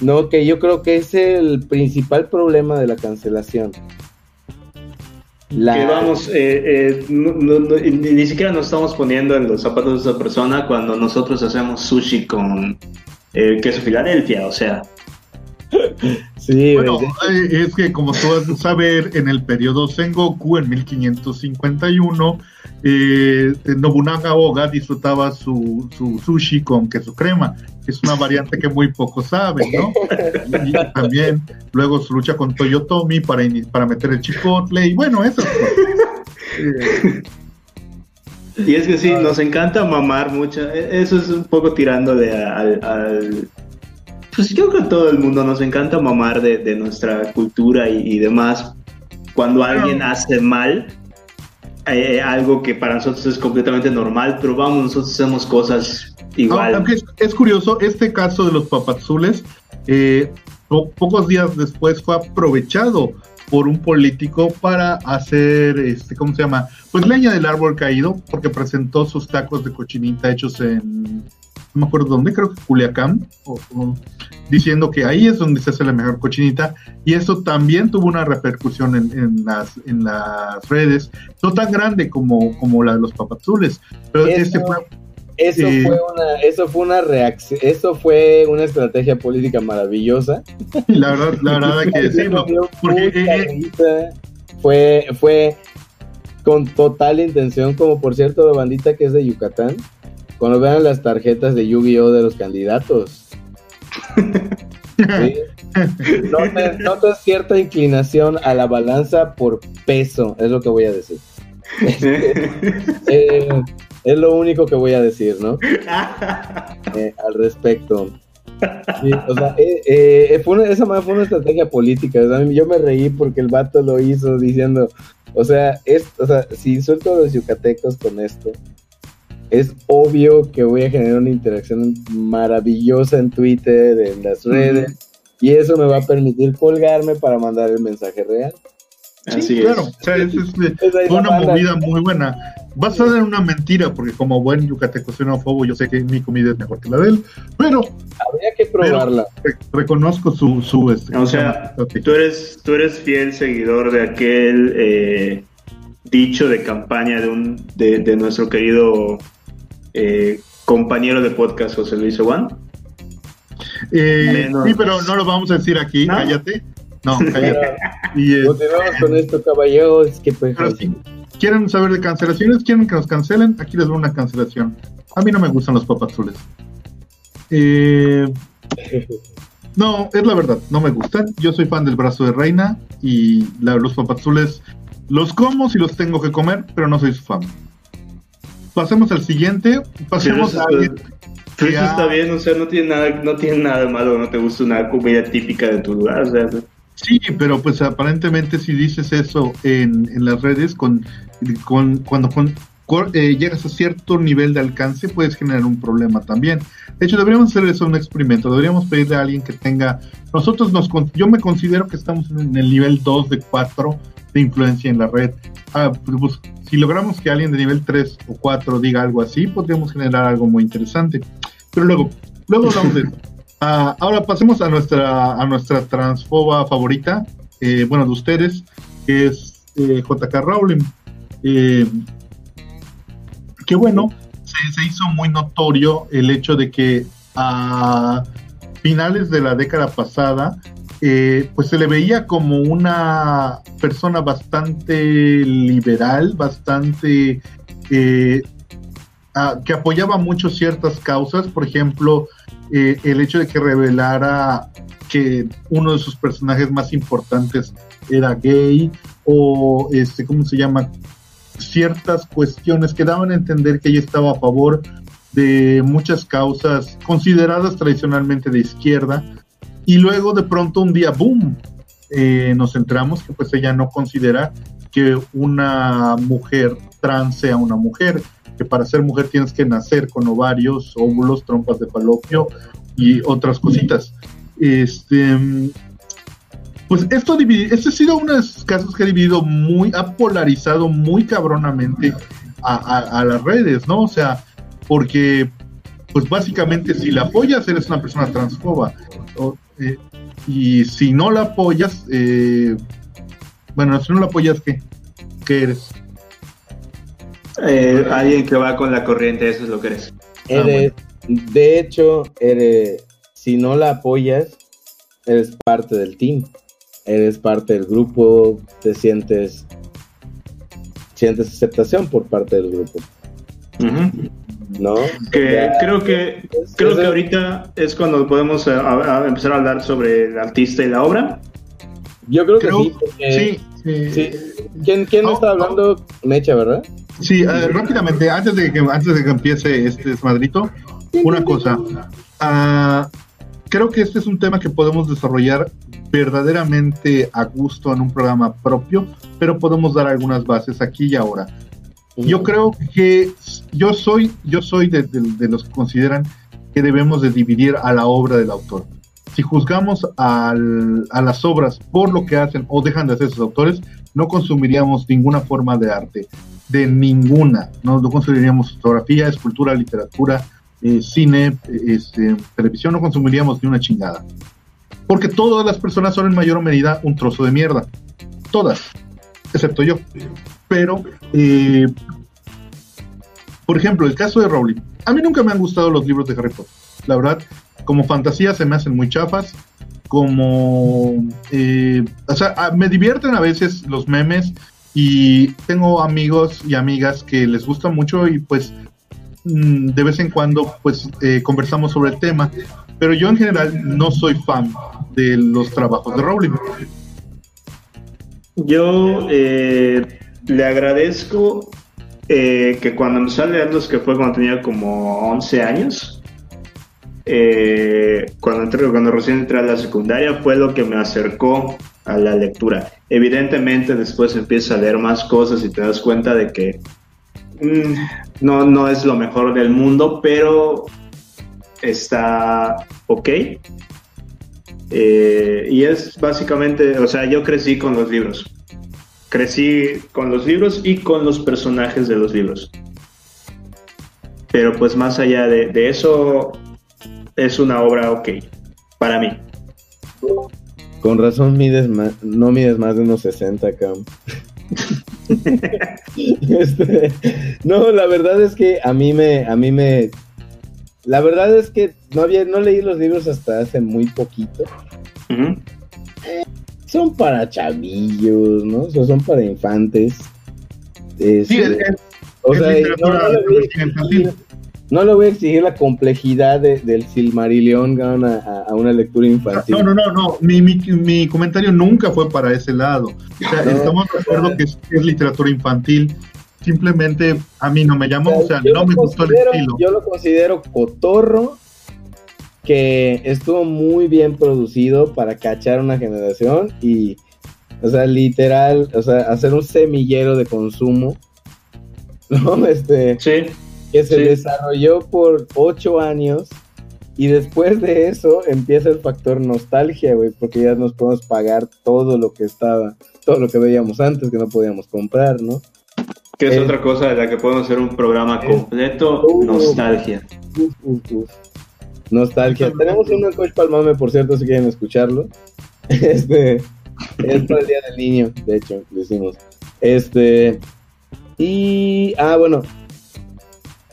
¿no? Que yo creo que es el principal problema de la cancelación. Que vamos, no, ni siquiera nos estamos poniendo en los zapatos de esa persona cuando nosotros hacemos sushi con queso Filadelfia, o sea. Sí, bueno, es que como tú vas a saber, en el periodo Sengoku, en 1551, Nobunaga Oga disfrutaba su sushi con queso crema, que es una variante que muy pocos saben, ¿no? Y también luego su lucha con Toyotomi para meter el chipotle, y bueno, eso. Y es que sí, nos encanta mamar mucho, eso es un poco tirándole al... Pues yo creo que a todo el mundo nos encanta mamar de nuestra cultura y demás. Cuando alguien hace mal, algo que para nosotros es completamente normal, pero vamos, nosotros hacemos cosas igual. Aunque es curioso, este caso de los papazules, pocos días después fue aprovechado por un político para hacer, ¿cómo se llama? Pues leña del árbol caído, porque presentó sus tacos de cochinita hechos en, no me acuerdo dónde, creo que Culiacán, diciendo que ahí es donde se hace la mejor cochinita, y eso también tuvo una repercusión en las redes, no tan grande como la de los papazules, pero Eso fue una estrategia política maravillosa. La verdad hay que decirlo. Porque fue con total intención, como por cierto la bandita que es de Yucatán, cuando vean las tarjetas de Yu-Gi-Oh de los candidatos. ¿Sí? Notas cierta inclinación a la balanza por peso, es lo que voy a decir. Es lo único que voy a decir, ¿no? Al respecto. Sí, o sea, esa fue una estrategia política. O sea, yo me reí porque el vato lo hizo diciendo, o sea, si insulto a los yucatecos con esto, es obvio que voy a generar una interacción maravillosa en Twitter, en las redes, y eso me va a permitir colgarme para mandar el mensaje real. Sí, así claro, es. O sea, es una movida muy buena. Vas a dar una mentira, porque como buen yucateco xenófobo, yo sé que mi comida es mejor que la de él, pero habría que probarla. Pero reconozco su o sea, tú eres fiel seguidor de aquel dicho de campaña de nuestro querido compañero de podcast José Luis Oguán. Sí, pero no lo vamos a decir aquí, ¿no? Cállate. No, cállate. Continuamos con esto, caballeros. Que pues, sí. ¿Quieren saber de cancelaciones? ¿Quieren que nos cancelen? Aquí les doy una cancelación. A mí no me gustan los papazules. No, es la verdad, no me gustan. Yo soy fan del brazo de reina y los papazules los como si los tengo que comer, pero no soy su fan. Pasemos al siguiente. Pasemos a alguien. Pero eso está bien, o sea, no tiene nada de malo, no te gusta una comida típica de tu lugar, o sea. Sí, pero pues aparentemente si dices eso en las redes, cuando llegas a cierto nivel de alcance, puedes generar un problema también. De hecho, deberíamos hacer eso un experimento, deberíamos pedirle a alguien que tenga... Yo me considero que estamos en el nivel 2 de 4 de influencia en la red. Pues, si logramos que alguien de nivel 3 o 4 diga algo así, podríamos generar algo muy interesante. Pero luego hablamos de eso. Ahora pasemos a nuestra transfoba favorita, de ustedes, que es J.K. Rowling, que bueno, se hizo muy notorio el hecho de que a finales de la década pasada, pues se le veía como una persona bastante liberal, bastante que apoyaba mucho ciertas causas, por ejemplo, el hecho de que revelara que uno de sus personajes más importantes era gay, o ¿cómo se llama? Ciertas cuestiones que daban a entender que ella estaba a favor de muchas causas consideradas tradicionalmente de izquierda, y luego de pronto un día, boom, nos enteramos que pues ella no considera que una mujer trans sea una mujer, que para ser mujer tienes que nacer con ovarios, óvulos, trompas de falopio y otras cositas. Pues esto ha sido uno de esos casos que ha polarizado muy cabronamente a las redes, ¿no? O sea, porque pues básicamente si la apoyas eres una persona transfoba, y si no la apoyas, si no la apoyas, ¿qué eres? Alguien que va con la corriente, eso es lo que eres. De hecho, si no la apoyas, eres parte del team, eres parte del grupo, te sientes aceptación por parte del grupo. Uh-huh. ¿No? Que ya, creo que ahorita es cuando podemos empezar a hablar sobre el artista y la obra. Yo creo que sí, porque sí. ¿Quién no está hablando? Mecha, ¿verdad? Sí, rápidamente, antes de que empiece este desmadrito, una cosa. Creo que este es un tema que podemos desarrollar verdaderamente a gusto en un programa propio, pero podemos dar algunas bases aquí y ahora. Yo creo que yo soy de los que consideran que debemos de dividir a la obra del autor. Si juzgamos a las obras por lo que hacen o dejan de hacer sus autores, no consumiríamos ninguna forma de arte, de ninguna. No consumiríamos fotografía, escultura, literatura, cine, televisión, no consumiríamos ni una chingada. Porque todas las personas son en mayor medida un trozo de mierda. Todas, excepto yo. Pero, por ejemplo, el caso de Rowling. A mí nunca me han gustado los libros de Harry Potter. La verdad, como fantasía se me hacen muy chafas. Me divierten a veces los memes. Y tengo amigos y amigas que les gusta mucho y pues de vez en cuando pues conversamos sobre el tema. Pero yo en general no soy fan de los trabajos de Rowling. Yo le agradezco que cuando empecé a leerlos, que fue cuando tenía como 11 años, cuando recién entré a la secundaria, fue lo que me acercó a la lectura. Evidentemente después empiezas a leer más cosas y te das cuenta de que no es lo mejor del mundo, pero está ok. Y es básicamente, o sea, yo crecí con los libros y con los personajes de los libros, pero pues más allá de eso es una obra ok para mí. Con razón no mides más de unos 60, Cam. No, la verdad es que a mí me la verdad es que no leí los libros hasta hace muy poquito. Uh-huh. Son para chavillos, ¿no? O sea, son para infantes. Sí, no le voy a exigir la complejidad del Silmarillion a una lectura infantil. No. Mi comentario nunca fue para ese lado. O sea, estamos de acuerdo que es literatura infantil. Simplemente a mí no me llamó, no me gustó el estilo. Yo lo considero cotorro, que estuvo muy bien producido para cachar una generación y, o sea, literal, o sea, hacer un semillero de consumo, ¿no? Sí. Que se desarrolló por 8 años y después de eso empieza el factor nostalgia, güey, porque ya nos podemos pagar todo lo que veíamos antes que no podíamos comprar, ¿no? Que es otra cosa de la que podemos hacer un programa completo, nostalgia. Nostalgia. Tenemos uno en Coach Palmame, por cierto, si quieren escucharlo. Es para el Día del Niño, de hecho, lo hicimos. Y... Ah, bueno.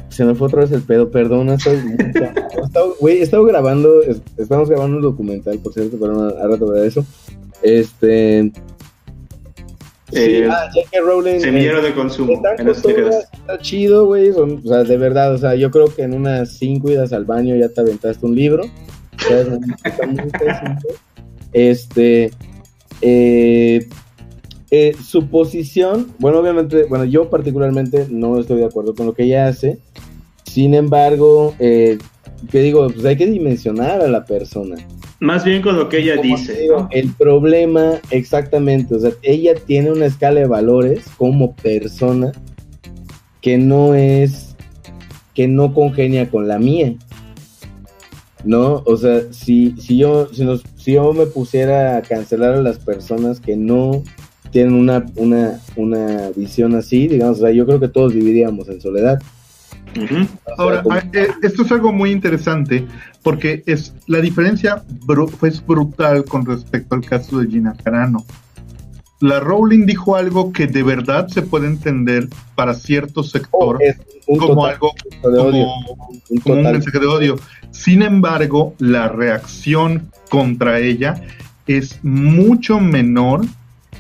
Se me fue otra vez el pedo, perdón. Estamos grabando un documental, por cierto, pero al rato veré eso. J.K. Rowling. Semillero de consumo. Está chido, güey. O sea, de verdad, o sea, yo creo que en unas 5 idas al baño ya te aventaste un libro. O sea, está muy interesante. Su posición, bueno, yo particularmente no estoy de acuerdo con lo que ella hace. Sin embargo, que digo, pues hay que dimensionar a la persona. Más bien con lo que ella dice. Digo, el problema, exactamente, o sea, ella tiene una escala de valores como persona que no congenia con la mía, ¿no? O sea, si yo me pusiera a cancelar a las personas que no tienen una visión así, digamos, o sea, yo creo que todos viviríamos en soledad. Uh-huh. Ahora, esto es algo muy interesante porque la diferencia es brutal con respecto al caso de Gina Carano. La Rowling dijo algo que de verdad se puede entender para cierto sector como un mensaje de odio. Sin embargo, la reacción contra ella es mucho menor,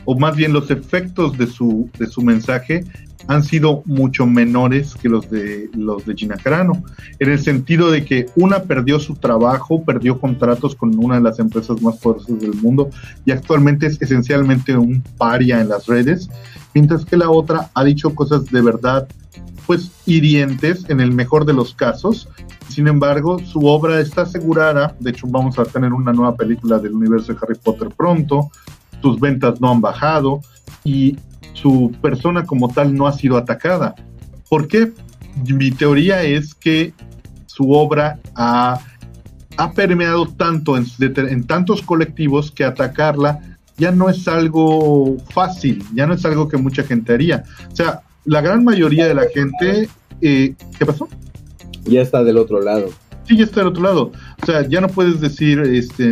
o más bien los efectos de su mensaje han sido mucho menores que los de Gina Carano, en el sentido de que una perdió su trabajo, perdió contratos con una de las empresas más poderosas del mundo y actualmente es esencialmente un paria en las redes, mientras que la otra ha dicho cosas de verdad pues hirientes en el mejor de los casos. Sin embargo, su obra está asegurada. De hecho, vamos a tener una nueva película del universo de Harry Potter pronto. Sus ventas no han bajado y su persona como tal no ha sido atacada. ¿Por qué? Mi teoría es que su obra ha permeado tanto en tantos colectivos que atacarla ya no es algo fácil, ya no es algo que mucha gente haría. O sea, la gran mayoría de la gente... ¿qué pasó? Ya está del otro lado. Sí, ya está del otro lado. O sea, ya no puedes decir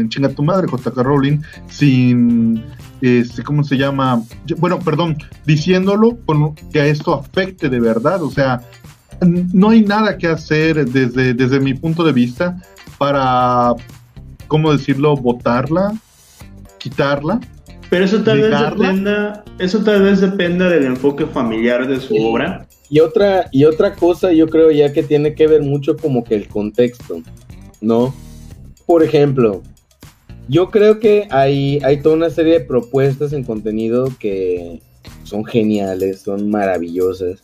chinga tu madre, J.K. Rowling, sin... ¿cómo se llama? Bueno, perdón, diciéndolo con que esto afecte de verdad. O sea, no hay nada que hacer desde mi punto de vista para, ¿cómo decirlo?, botarla, quitarla. Pero eso tal vez dependa del enfoque familiar de su obra. Y otra cosa, yo creo ya que tiene que ver mucho como que el contexto, ¿no? Por ejemplo, yo creo que hay toda una serie de propuestas en contenido que son geniales, son maravillosas.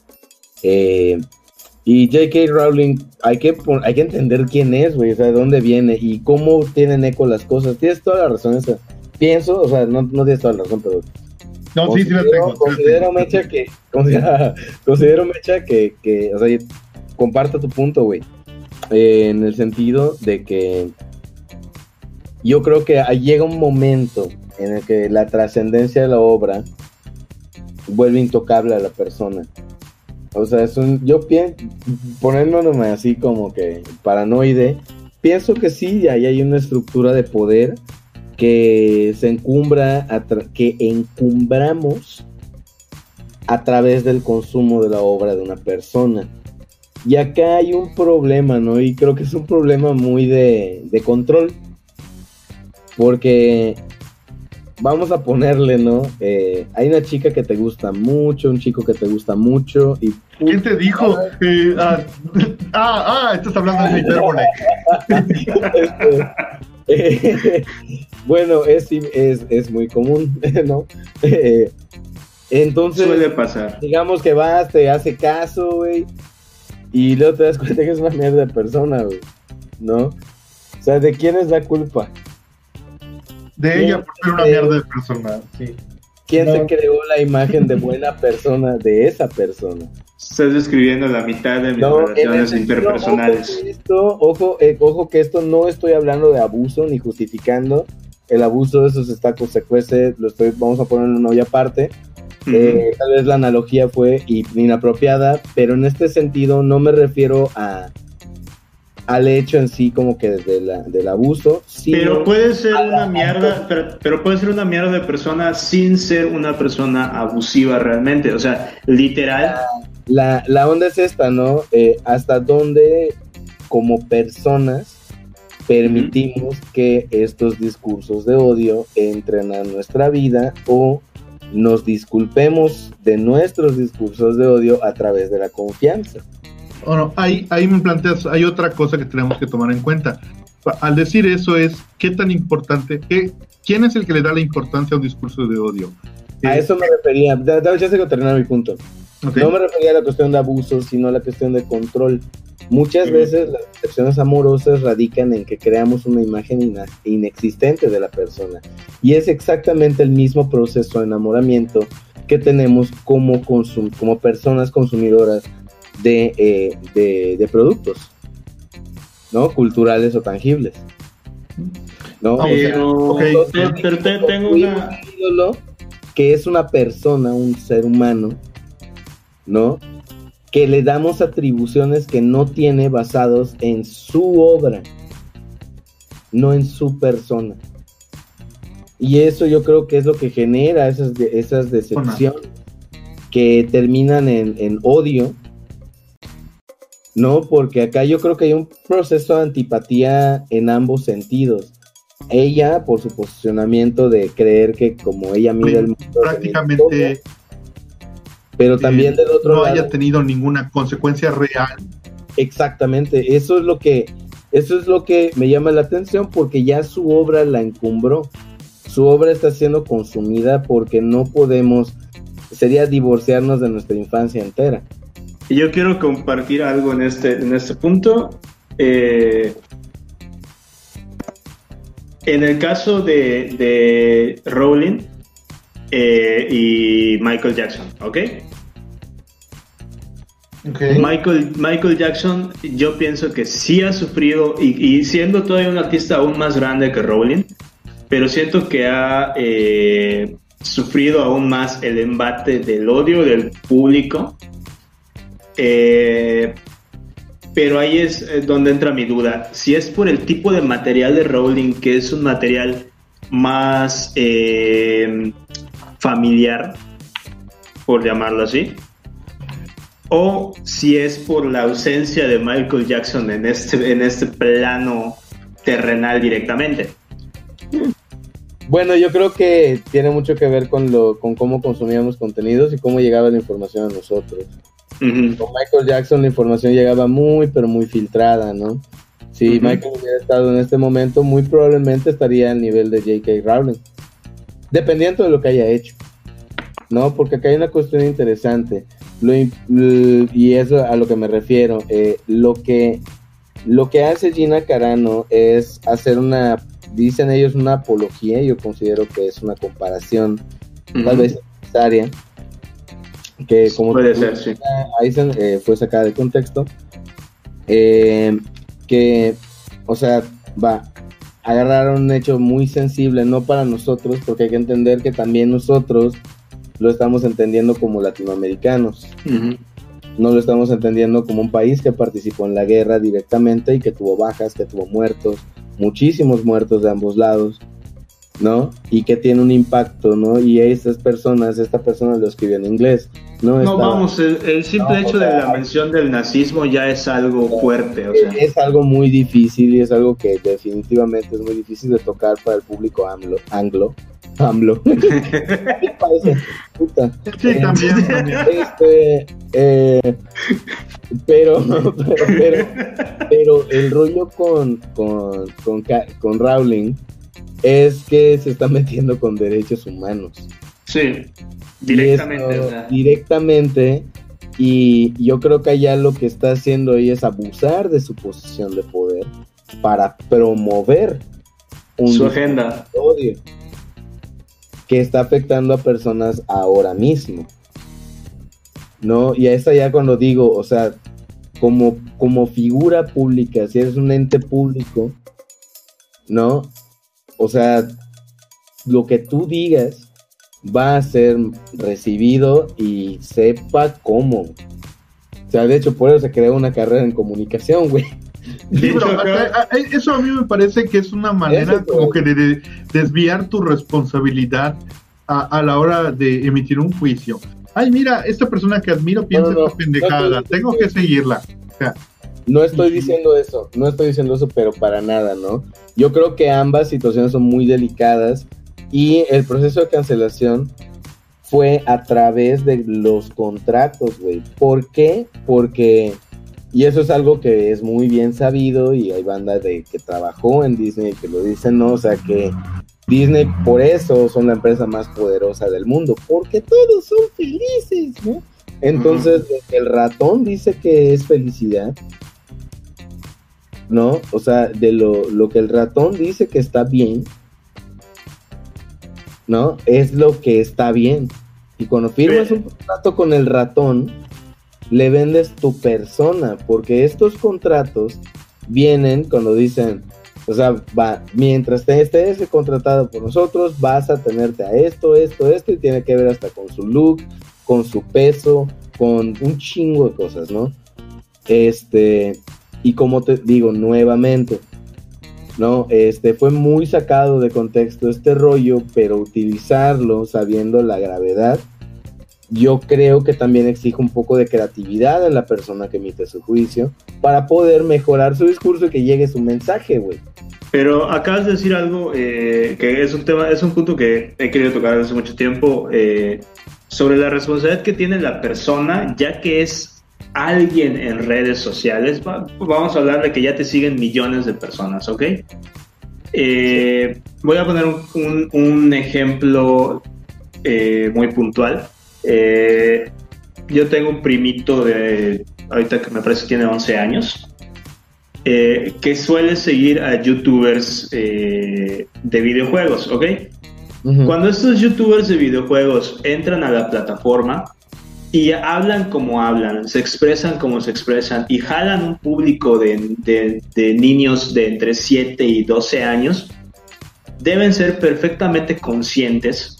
Y J.K. Rowling, hay que entender quién es, güey, o sea, de dónde viene y cómo tienen eco las cosas. Tienes toda la razón, esa. Pienso, o sea, no tienes toda la razón, pero... No, sí, sí la tengo. Considero, Mecha, que... Considero, Mecha, que o sea, comparto tu punto, güey. En el sentido de que yo creo que llega un momento en el que la trascendencia de la obra vuelve intocable a la persona. O sea, yo pienso, poniéndome así como que paranoide, pienso que sí, ahí hay una estructura de poder que se encumbra, que encumbramos a través del consumo de la obra de una persona. Y acá hay un problema, ¿no? Y creo que es un problema muy de control. Porque vamos a ponerle, ¿no? Hay una chica que te gusta mucho, un chico que te gusta mucho y... ¿Quién te dijo? Estás hablando de hipérbole. Bueno, es muy común, ¿no? Entonces... Suele pasar. Digamos que vas, te hace caso, güey, y luego te das cuenta que es una mierda de persona, güey, ¿no? O sea, ¿de quién es la culpa? De ella por ser una mierda de persona, sí. ¿Quién se creó la imagen de buena persona de esa persona? Estás describiendo la mitad de mis relaciones interpersonales. Ojo que esto no estoy hablando de abuso ni justificando. El abuso de esos está consecuente, vamos a ponerlo en una olla aparte. Uh-huh. Tal vez la analogía fue inapropiada, pero en este sentido no me refiero al hecho en sí como que del abuso, pero puede ser una mierda, pero puede ser una mierda de persona sin ser una persona abusiva realmente, o sea, literal la onda es esta, ¿no? Hasta dónde como personas permitimos que estos discursos de odio entren a nuestra vida o nos disculpemos de nuestros discursos de odio a través de la confianza. Bueno, ahí me planteas, hay otra cosa que tenemos que tomar en cuenta. Al decir eso es, ¿qué tan importante? ¿Quién es el que le da la importancia a un discurso de odio? A eso me refería, ya sé que terminar mi punto. Okay. No me refería a la cuestión de abuso, sino a la cuestión de control. Muchas veces las decepciones amorosas radican en que creamos una imagen inexistente de la persona. Y es exactamente el mismo proceso de enamoramiento que tenemos como personas consumidoras de productos, ¿no? Culturales o tangibles, ¿no? Pero tengo un ídolo que es una persona, un ser humano, ¿no? Que le damos atribuciones que no tiene basados en su obra, no en su persona. Y eso yo creo que es lo que genera esas decepciones que terminan en odio. No, porque acá yo creo que hay un proceso de antipatía en ambos sentidos. Ella, por su posicionamiento de creer que como ella mira el mundo... Prácticamente... Pero también del otro lado... No haya tenido ninguna consecuencia real. Exactamente, eso es lo que me llama la atención porque ya su obra la encumbró. Su obra está siendo consumida porque no podemos... Sería divorciarnos de nuestra infancia entera. Yo quiero compartir algo en este punto. En el caso de Rowling y Michael Jackson, ¿ok? Okay. Michael Jackson, yo pienso que sí ha sufrido, y siendo todavía un artista aún más grande que Rowling, pero siento que ha sufrido aún más el embate del odio del público. Pero ahí es donde entra mi duda. Si es por el tipo de material de Rowling, que es un material más familiar, por llamarlo así, o si es por la ausencia de Michael Jackson en este plano terrenal directamente. Bueno, yo creo que tiene mucho que ver con cómo consumíamos contenidos y cómo llegaba la información a nosotros. Uh-huh. Con Michael Jackson la información llegaba muy, pero muy filtrada, ¿no? Si uh-huh. Michael hubiera estado en este momento, muy probablemente estaría al nivel de J.K. Rowling, dependiendo de lo que haya hecho, ¿no? Porque acá hay una cuestión interesante, y eso a lo que me refiero. Lo que hace Gina Carano es hacer una, dicen ellos, una apología. Yo considero que es una comparación uh-huh. tal vez necesaria, que como puede ser, sí. Eisen, fue sacada de contexto, que, o sea, agarraron un hecho muy sensible, no para nosotros, porque hay que entender que también nosotros lo estamos entendiendo como latinoamericanos, uh-huh. no lo estamos entendiendo como un país que participó en la guerra directamente y que tuvo bajas, que tuvo muertos, muchísimos muertos de ambos lados, ¿no? Y que tiene un impacto, ¿no? Y esta persona lo escribió en inglés. El simple hecho de la mención del nazismo ya es algo fuerte, o sea. Es algo muy difícil y es algo que definitivamente es muy difícil de tocar para el público anglo. Parece, puta. Sí, también. Pero el rollo con Rowling es que se está metiendo con derechos humanos. Sí, directamente. Directamente, y yo creo que allá lo que está haciendo ella es abusar de su posición de poder para promover su agenda de odio que está afectando a personas ahora mismo, ¿no? Y ahí está ya cuando digo, o sea, como figura pública, si eres un ente público, ¿no? O sea, lo que tú digas va a ser recibido y sepa cómo. O sea, de hecho, por eso se creó una carrera en comunicación, güey. Sí, pero eso a mí me parece que es una manera como que de desviar tu responsabilidad a la hora de emitir un juicio. Ay, mira, esta persona que admiro piensa esta pendejada, tengo que seguirla. O sea, No estoy diciendo eso, pero para nada, ¿no? Yo creo que ambas situaciones son muy delicadas y el proceso de cancelación fue a través de los contratos, güey. ¿Por qué? Porque, y eso es algo que es muy bien sabido y hay banda que trabajó en Disney que lo dicen, ¿no? O sea, que Disney por eso son la empresa más poderosa del mundo, porque todos son felices, ¿no? Entonces, el ratón dice que es felicidad, ¿no? O sea, de lo que el ratón dice que está bien, ¿no? Es lo que está bien. Y cuando firmas un contrato con el ratón, le vendes tu persona, porque estos contratos vienen cuando dicen, o sea, mientras te estés contratado por nosotros, vas a tenerte a esto, y tiene que ver hasta con su look, con su peso, con un chingo de cosas, ¿no? Y como te digo nuevamente, ¿no? Fue muy sacado de contexto este rollo, pero utilizarlo sabiendo la gravedad, yo creo que también exige un poco de creatividad en la persona que emite su juicio para poder mejorar su discurso y que llegue su mensaje, güey. Pero acabas de decir algo que es un punto que he querido tocar hace mucho tiempo, sobre la responsabilidad que tiene la persona, ya que es alguien en redes sociales. Vamos a hablar de que ya te siguen millones de personas, ¿ok? Voy a poner un ejemplo muy puntual. Yo tengo un primito de ahorita que me parece que tiene 11 años, que suele seguir a youtubers de videojuegos, ¿ok? Cuando estos youtubers de videojuegos entran a la plataforma, Y hablan como hablan, se expresan como se expresan y jalan un público de niños de entre 7 y 12 años. Deben ser perfectamente conscientes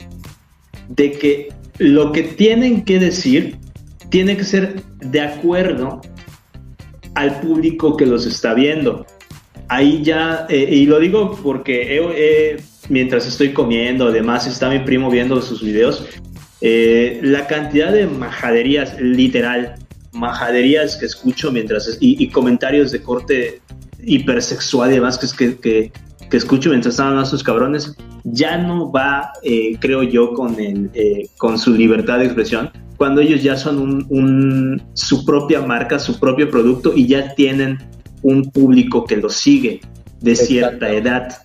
de que lo que tienen que decir tiene que ser de acuerdo al público que los está viendo. Ahí ya, y lo digo porque mientras estoy comiendo, además está mi primo viendo sus videos, la cantidad de majaderías, literal, majaderías que escucho mientras, y comentarios de corte hipersexual y demás que escucho mientras están hablando sus cabrones, ya no va, creo yo, con su libertad de expresión, cuando ellos ya son su propia marca, su propio producto, y ya tienen un público que los sigue de cierta edad.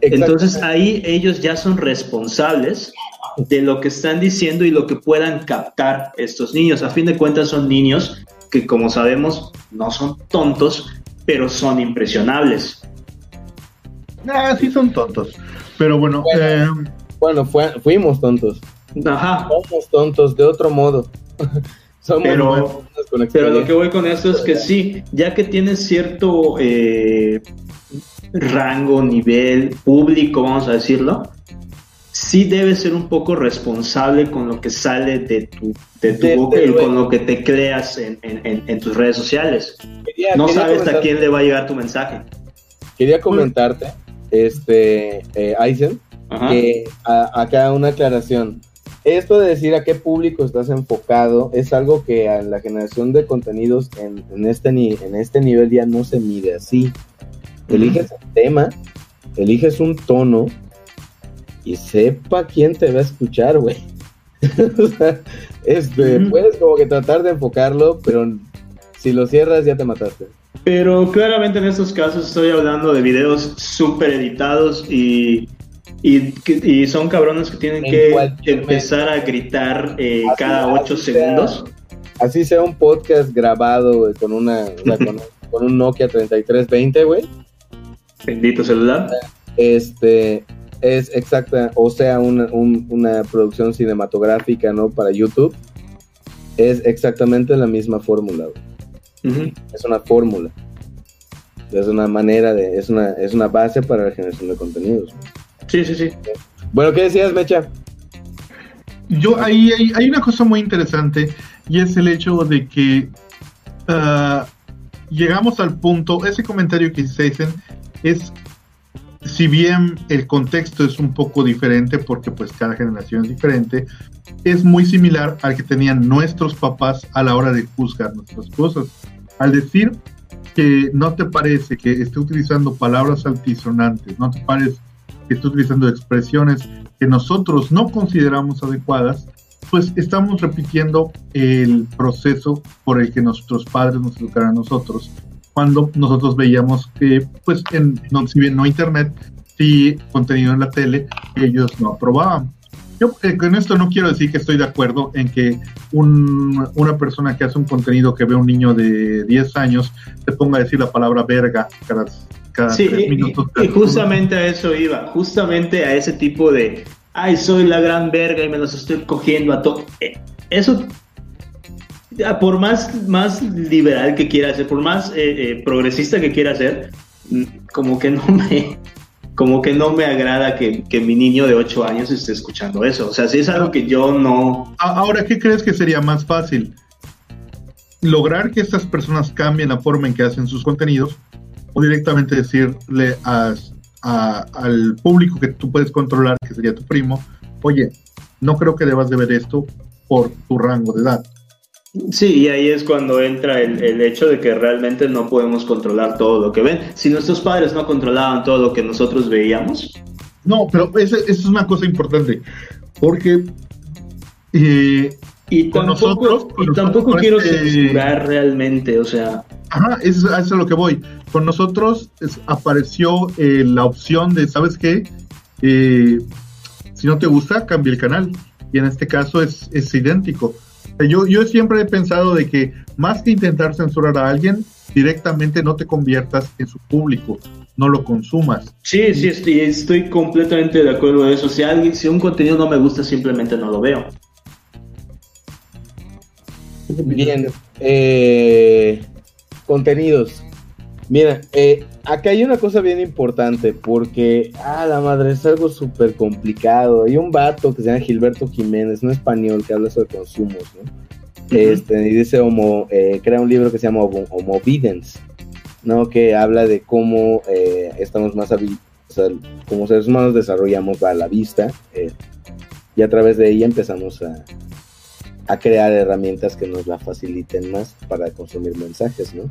Entonces ahí ellos ya son responsables de lo que están diciendo y lo que puedan captar estos niños. A fin de cuentas son niños que, como sabemos, no son tontos, pero son impresionables. Ah, sí son tontos, pero bueno, fuimos tontos. Ajá. Somos tontos de otro modo. Somos pero lo que voy con esto es que sí, ya que tienes cierto rango, nivel, público, vamos a decirlo, sí debes ser un poco responsable con lo que sale de tu boca y con lo que te creas en tus redes sociales. No sabes a quién le va a llegar tu mensaje. Quería comentarte, Aizen, que acá una aclaración. Esto de decir a qué público estás enfocado es algo que a la generación de contenidos en este nivel ya no se mide así. Eliges un tema, eliges un tono y sepa quién te va a escuchar, güey. O sea, puedes como que tratar de enfocarlo, pero si lo cierras ya te mataste. Pero claramente en estos casos estoy hablando de videos súper editados y son cabrones que tienen que empezar a gritar cada 8 segundos. Así sea un podcast grabado, güey, con con un Nokia 3320, güey. Bendito celular. Es exacta, o sea, una producción cinematográfica, ¿no? Para YouTube. Es exactamente la misma fórmula, güey. Uh-huh. Es una fórmula. Es una manera es una base para la generación de contenidos, güey. Sí. Bueno, ¿qué decías, Mecha? Yo, ahí hay una cosa muy interesante, y es el hecho de que llegamos al punto, ese comentario que dicen es, si bien el contexto es un poco diferente, porque pues cada generación es diferente, es muy similar al que tenían nuestros papás a la hora de juzgar nuestras cosas. Al decir que no te parece que esté utilizando palabras altisonantes, no te parece que está utilizando expresiones que nosotros no consideramos adecuadas, pues estamos repitiendo el proceso por el que nuestros padres nos educaron a nosotros, cuando nosotros veíamos que, pues, si bien no internet, sí contenido en la tele, ellos no aprobaban. Yo con esto no quiero decir que estoy de acuerdo en que una persona que hace un contenido que ve a un niño de 10 años te ponga a decir la palabra verga cada 3 minutos. Y justamente a eso iba, justamente a ese tipo de, ay, soy la gran verga y me los estoy cogiendo a todo. Eso, por más liberal que quiera ser, por más progresista que quiera ser, como que no me agrada que mi niño de 8 años esté escuchando eso. O sea, si es algo que yo no... Ahora, ¿qué crees que sería más fácil? ¿Lograr que estas personas cambien la forma en que hacen sus contenidos? O directamente decirle al público que tú puedes controlar, que sería tu primo, oye, no creo que debas de ver esto por tu rango de edad. Sí, y ahí es cuando entra el hecho de que realmente no podemos controlar todo lo que ven. Si nuestros padres no controlaban todo lo que nosotros veíamos. No, pero eso es una cosa importante, porque tampoco quiero censurar realmente, o sea... Ajá, eso es a lo que voy. Con nosotros apareció la opción de, ¿sabes qué? Si no te gusta, cambia el canal. Y en este caso es idéntico. Yo siempre he pensado de que más que intentar censurar a alguien, directamente no te conviertas en su público, no lo consumas. Sí, estoy completamente de acuerdo en eso. Si un contenido no me gusta, simplemente no lo veo. Bien, contenidos. Mira, acá hay una cosa bien importante porque, la madre, es algo súper complicado. Hay un vato que se llama Gilberto Jiménez, no español, que habla sobre consumos, ¿no? Uh-huh. Y dice, crea un libro que se llama Homovidence, ¿no? Que habla de cómo estamos más como seres humanos desarrollamos la vista, y a través de ella empezamos a crear herramientas que nos la faciliten más para consumir mensajes, ¿no?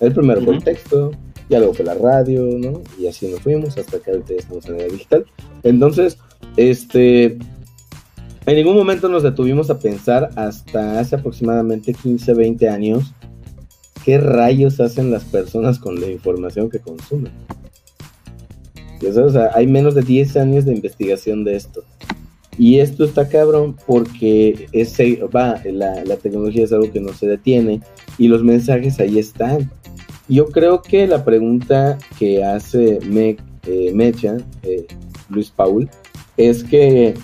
El primero fue el texto, ya luego fue la radio, ¿no? Y así nos fuimos hasta que ahorita estamos en la era digital. Entonces, en ningún momento nos detuvimos a pensar hasta hace aproximadamente 15, 20 años qué rayos hacen las personas con la información que consumen. O sea, hay menos de 10 años de investigación de esto. Y esto está cabrón porque la tecnología es algo que no se detiene y los mensajes ahí están. Yo creo que la pregunta que hace Luis Paul, es que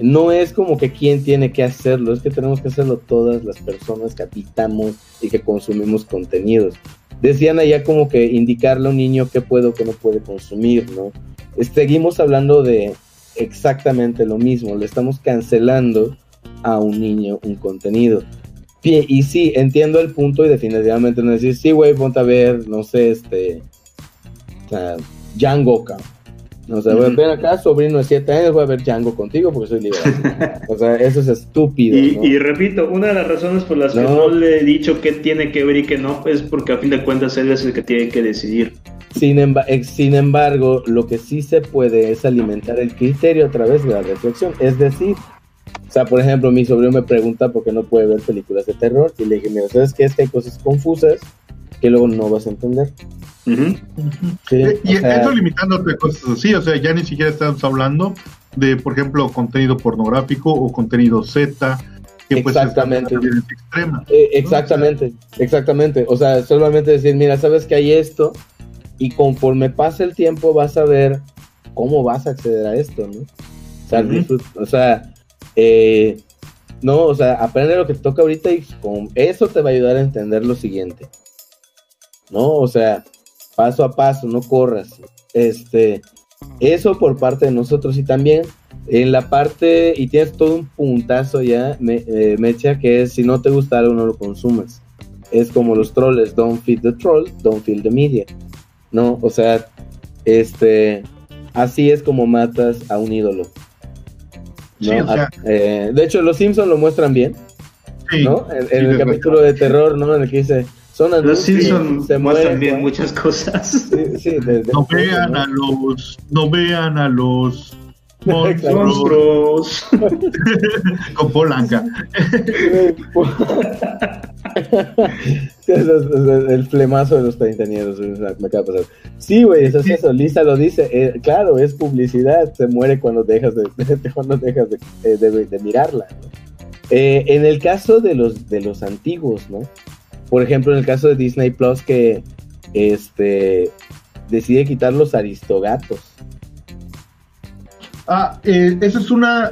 no es como que quién tiene que hacerlo, es que tenemos que hacerlo todas las personas que habitamos y que consumimos contenidos. Decían allá como que indicarle a un niño qué puede o qué no puede consumir, ¿no? Seguimos hablando de exactamente lo mismo, le estamos cancelando a un niño un contenido. Y sí, entiendo el punto y definitivamente no decir, sí, güey, ponte a ver, no sé, Django, cabrón. O sea, voy a ver acá, sobrino de 7 años, voy a ver Django contigo porque soy liberal. O sea, eso es estúpido, ¿no? Y repito, una de las razones por las que no le he dicho qué tiene que ver y qué no, es porque a fin de cuentas él es el que tiene que decidir. Sin embargo, lo que sí se puede es alimentar el criterio a través de la reflexión. Es decir, o sea, por ejemplo, mi sobrino me pregunta por qué no puede ver películas de terror y le dije, mira, ¿sabes qué? Es que hay cosas confusas que luego no vas a entender. Sí, y eso limitándote a cosas así, o sea, ya ni siquiera estamos hablando de, por ejemplo, contenido pornográfico o contenido Z, que exactamente, pues es extrema. Exactamente, ¿no? Exactamente, o sea, solamente decir, mira, sabes que hay esto, y conforme pasa el tiempo vas a ver cómo vas a acceder a esto, ¿no? O sea, aprende lo que te toca ahorita y con eso te va a ayudar a entender lo siguiente, ¿no? O sea, paso a paso, no corras. Eso por parte de nosotros. Y también en la parte, y tienes todo un puntazo ya, Mecha, que es si no te gusta algo, no lo consumas. Es como los troles, don't feed the troll, don't feed the media, ¿no? O sea, así es como matas a un ídolo, ¿no? Sí, o sea, de hecho, los Simpsons lo muestran bien, sí, ¿no? En el capítulo de terror, ¿no? En el que dice... los Simpsons muestran bien muchas cosas. No vean a los monstruos con Polanca. El flemazo de los treintañeros me acaba de pasar. Sí, güey, eso es eso. Lisa lo dice. Claro, es publicidad. Se muere cuando dejas de mirarla, ¿no? En el caso de los antiguos, ¿no? Por ejemplo, en el caso de Disney Plus, que decide quitar los Aristogatos. Esa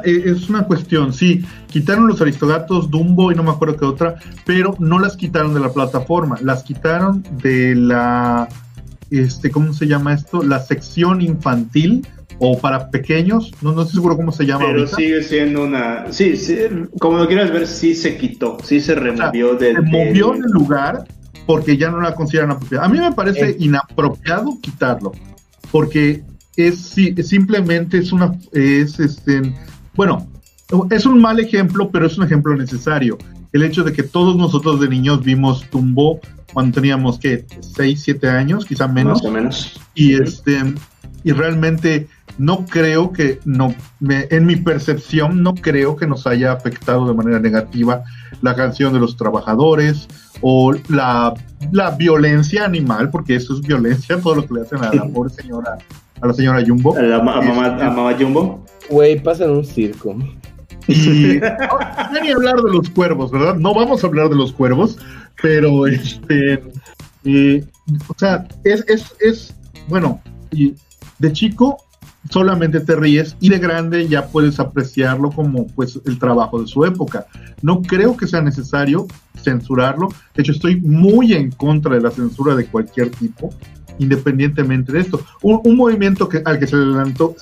es una cuestión, sí. Quitaron los Aristogatos, Dumbo y no me acuerdo qué otra, pero no las quitaron de la plataforma, las quitaron de la, ¿cómo se llama esto? La sección infantil o para pequeños, no estoy seguro cómo se llama. Pero ahorita sigue siendo una... Sí, como lo quieras ver, sí se quitó, sí se removió. O sea, se movió del lugar porque ya no la consideran apropiada. A mí me parece inapropiado quitarlo, porque es un mal ejemplo, pero es un ejemplo necesario. El hecho de que todos nosotros de niños vimos Dumbo cuando teníamos, ¿qué? 6, 7 años, quizá menos. Más o menos. Y y realmente en mi percepción, no creo que nos haya afectado de manera negativa la canción de los trabajadores o la violencia animal, porque eso es violencia, todo lo que le hacen a la pobre señora, a la señora Jumbo. A mamá Jumbo. Güey, pasa en un circo. Y no ni hablar de los cuervos, ¿verdad? No vamos a hablar de los cuervos, pero o sea, bueno, y de chico solamente te ríes y de grande ya puedes apreciarlo como pues el trabajo de su época. No creo que sea necesario censurarlo, de hecho estoy muy en contra de la censura de cualquier tipo, independientemente de esto. Un movimiento al que se adelantó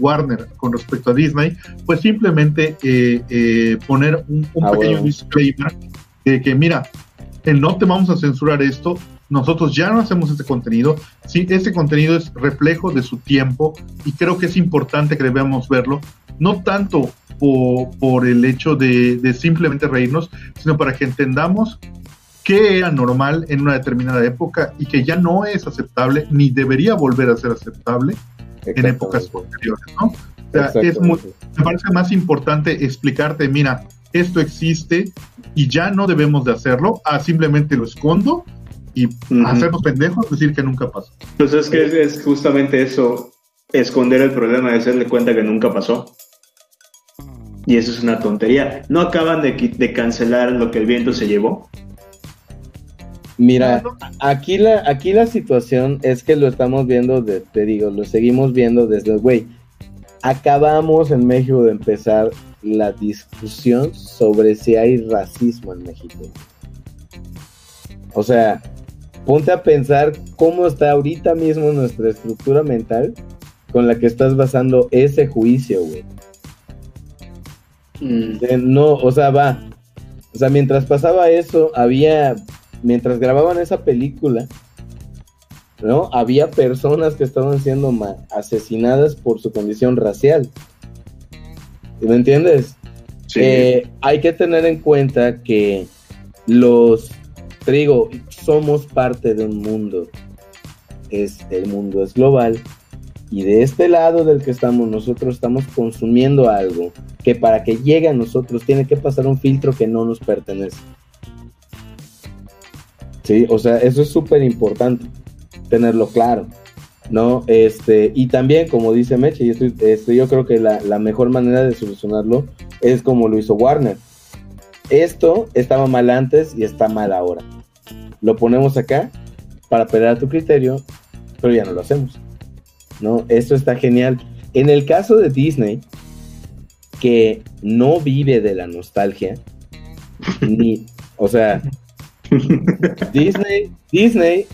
Warner con respecto a Disney, pues simplemente poner un pequeño disclaimer de que mira, no te vamos a censurar esto, nosotros ya no hacemos este contenido, sí, este contenido es reflejo de su tiempo y creo que es importante que debamos verlo, no tanto por el hecho de simplemente reírnos, sino para que entendamos que era normal en una determinada época y que ya no es aceptable ni debería volver a ser aceptable en épocas posteriores, ¿no? O sea, me parece más importante explicarte, mira, esto existe y ya no debemos de hacerlo, simplemente lo escondo y hacernos pendejos, decir que nunca pasó. Pues es que es justamente eso, esconder el problema, de hacerle cuenta que nunca pasó. Y eso es una tontería. ¿No acaban de cancelar Lo que el viento se llevó? Mira, aquí la situación es que lo estamos viendo, lo seguimos viendo desde, acabamos en México de empezar la discusión sobre si hay racismo en México. O sea, ponte a pensar cómo está ahorita mismo nuestra estructura mental con la que estás basando ese juicio, No, o sea, o sea, mientras pasaba eso, mientras grababan esa película, ¿no? Había personas que estaban siendo asesinadas por su condición racial. ¿Me entiendes? Sí. Hay que tener en cuenta que somos parte de un mundo. El mundo es global. Y de este lado del que estamos, nosotros estamos consumiendo algo que para que llegue a nosotros tiene que pasar un filtro que no nos pertenece. Sí, o sea, eso es súper importante tenerlo claro, ¿no? Y también, como dice Meche, yo creo que la mejor manera de solucionarlo es como lo hizo Warner. Esto estaba mal antes y está mal ahora. Lo ponemos acá para apelar a tu criterio, pero ya no lo hacemos, ¿no? Esto está genial. En el caso de Disney, que no vive de la nostalgia, o sea... Disney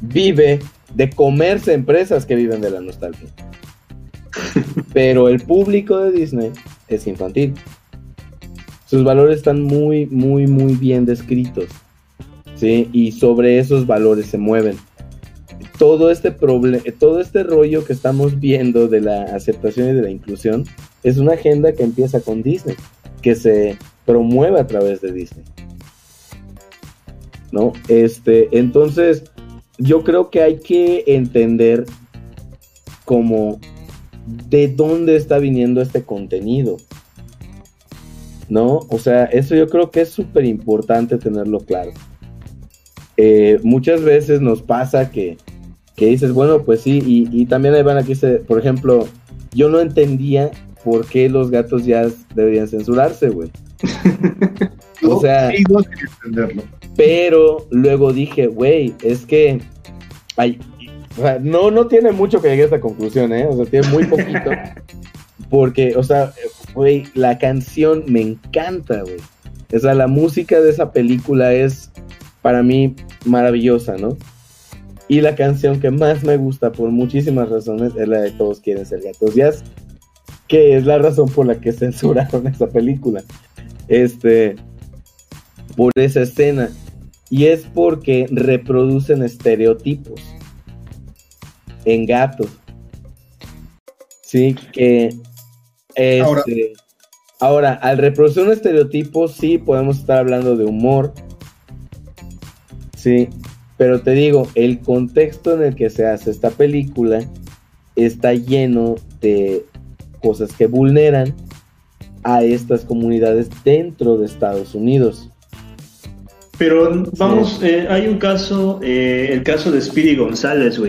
vive de comerse empresas que viven de la nostalgia, pero el público de Disney es infantil. Sus valores están muy, muy, muy bien descritos, ¿sí? Y sobre esos valores se mueven. Todo este rollo que estamos viendo de la aceptación y de la inclusión es una agenda que empieza con Disney, que se promueve a través de Disney, ¿no? Entonces yo creo que hay que entender como de dónde está viniendo este contenido, ¿no? O sea, eso yo creo que es súper importante tenerlo claro. Muchas veces nos pasa que dices, bueno, pues sí, y también ahí van aquí, por ejemplo, yo no entendía por qué los gatos ya deberían censurarse, O sea, sí, no quería entenderlo. Pero luego dije, es que no tiene mucho que llegue a esta conclusión, o sea, tiene muy poquito. Porque, o sea, la canción me encanta, O sea, la música de esa película es para mí maravillosa, ¿no? Y la canción que más me gusta por muchísimas razones es la de Todos Quieren Ser Gatos Jazz, que es la razón por la que censuraron esa película. Por esa escena, y es porque reproducen estereotipos en gatos, sí, que ahora al reproducir un estereotipo sí podemos estar hablando de humor, sí, pero te digo, el contexto en el que se hace esta película está lleno de cosas que vulneran a estas comunidades dentro de Estados Unidos. Pero vamos, sí. Hay un caso, el caso de Speedy González,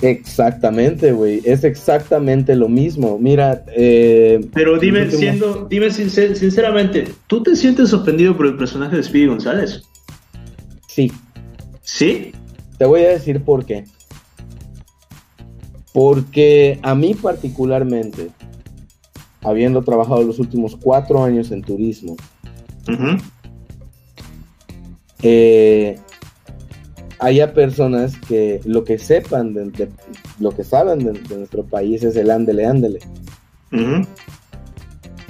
Exactamente, es exactamente lo mismo. Mira, pero dime sinceramente, ¿tú te sientes ofendido por el personaje de Speedy González? Sí. ¿Sí? Te voy a decir por qué. Porque a mí particularmente, habiendo trabajado los últimos 4 años en turismo, uh-huh, haya personas que lo que sepan de lo que saben de nuestro país es el ándele, ándele. Uh-huh.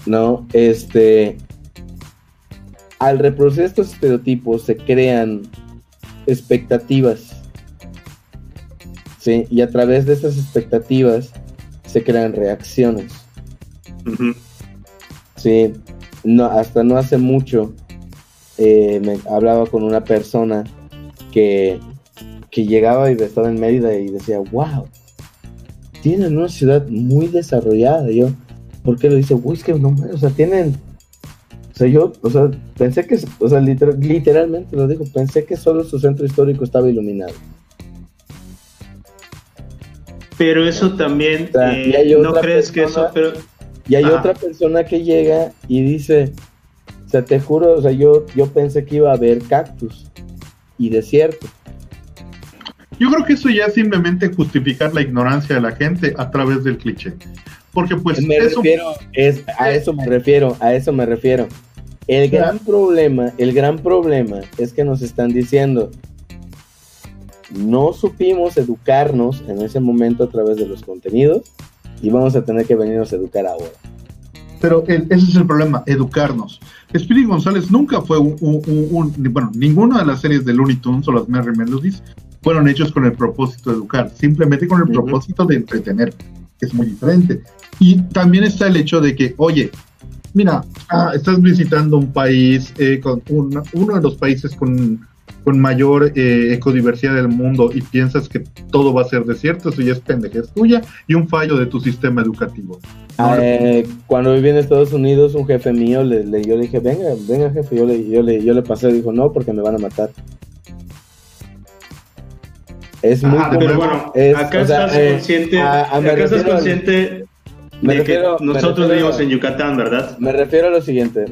No, al reproducir estos estereotipos se crean expectativas, ¿sí? Y a través de estas expectativas se crean reacciones. Uh-huh. Sí, no, hasta no hace mucho me hablaba con una persona que llegaba y estaba en Mérida y decía, wow, tienen una ciudad muy desarrollada. Yo, ¿por qué lo dice? Uy, es que no, o sea, tienen, o sea, yo, o sea, pensé que, o sea, literalmente lo dijo, pensé que solo su centro histórico estaba iluminado. Pero eso también, o sea, no crees persona, que eso, pero... Y hay otra persona que llega y dice, o sea, te juro, o sea, yo pensé que iba a haber cactus y desierto. Yo creo que eso ya es simplemente justificar la ignorancia de la gente a través del cliché. Porque pues... A eso me refiero. El gran problema es que nos están diciendo, no supimos educarnos en ese momento a través de los contenidos y vamos a tener que venirnos a educar ahora. Pero ese es el problema, educarnos. Speedy González nunca fue bueno, ninguna de las series de Looney Tunes o las Merry Melodies fueron hechos con el propósito de educar, simplemente con el uh-huh. propósito de entretener, que es muy diferente. Y también está el hecho de que, oye, mira, estás visitando un país, uno de los países con mayor ecodiversidad del mundo, y piensas que todo va a ser desierto. Eso ya es pendejez tuya y un fallo de tu sistema educativo. Cuando viví en Estados Unidos, un jefe mío, yo le dije, venga jefe, yo le pasé, dijo, no, porque me van a matar. Es muy común, pero bueno, acá estás consciente, de que nosotros vivimos en Yucatán, ¿verdad? Me refiero a lo siguiente,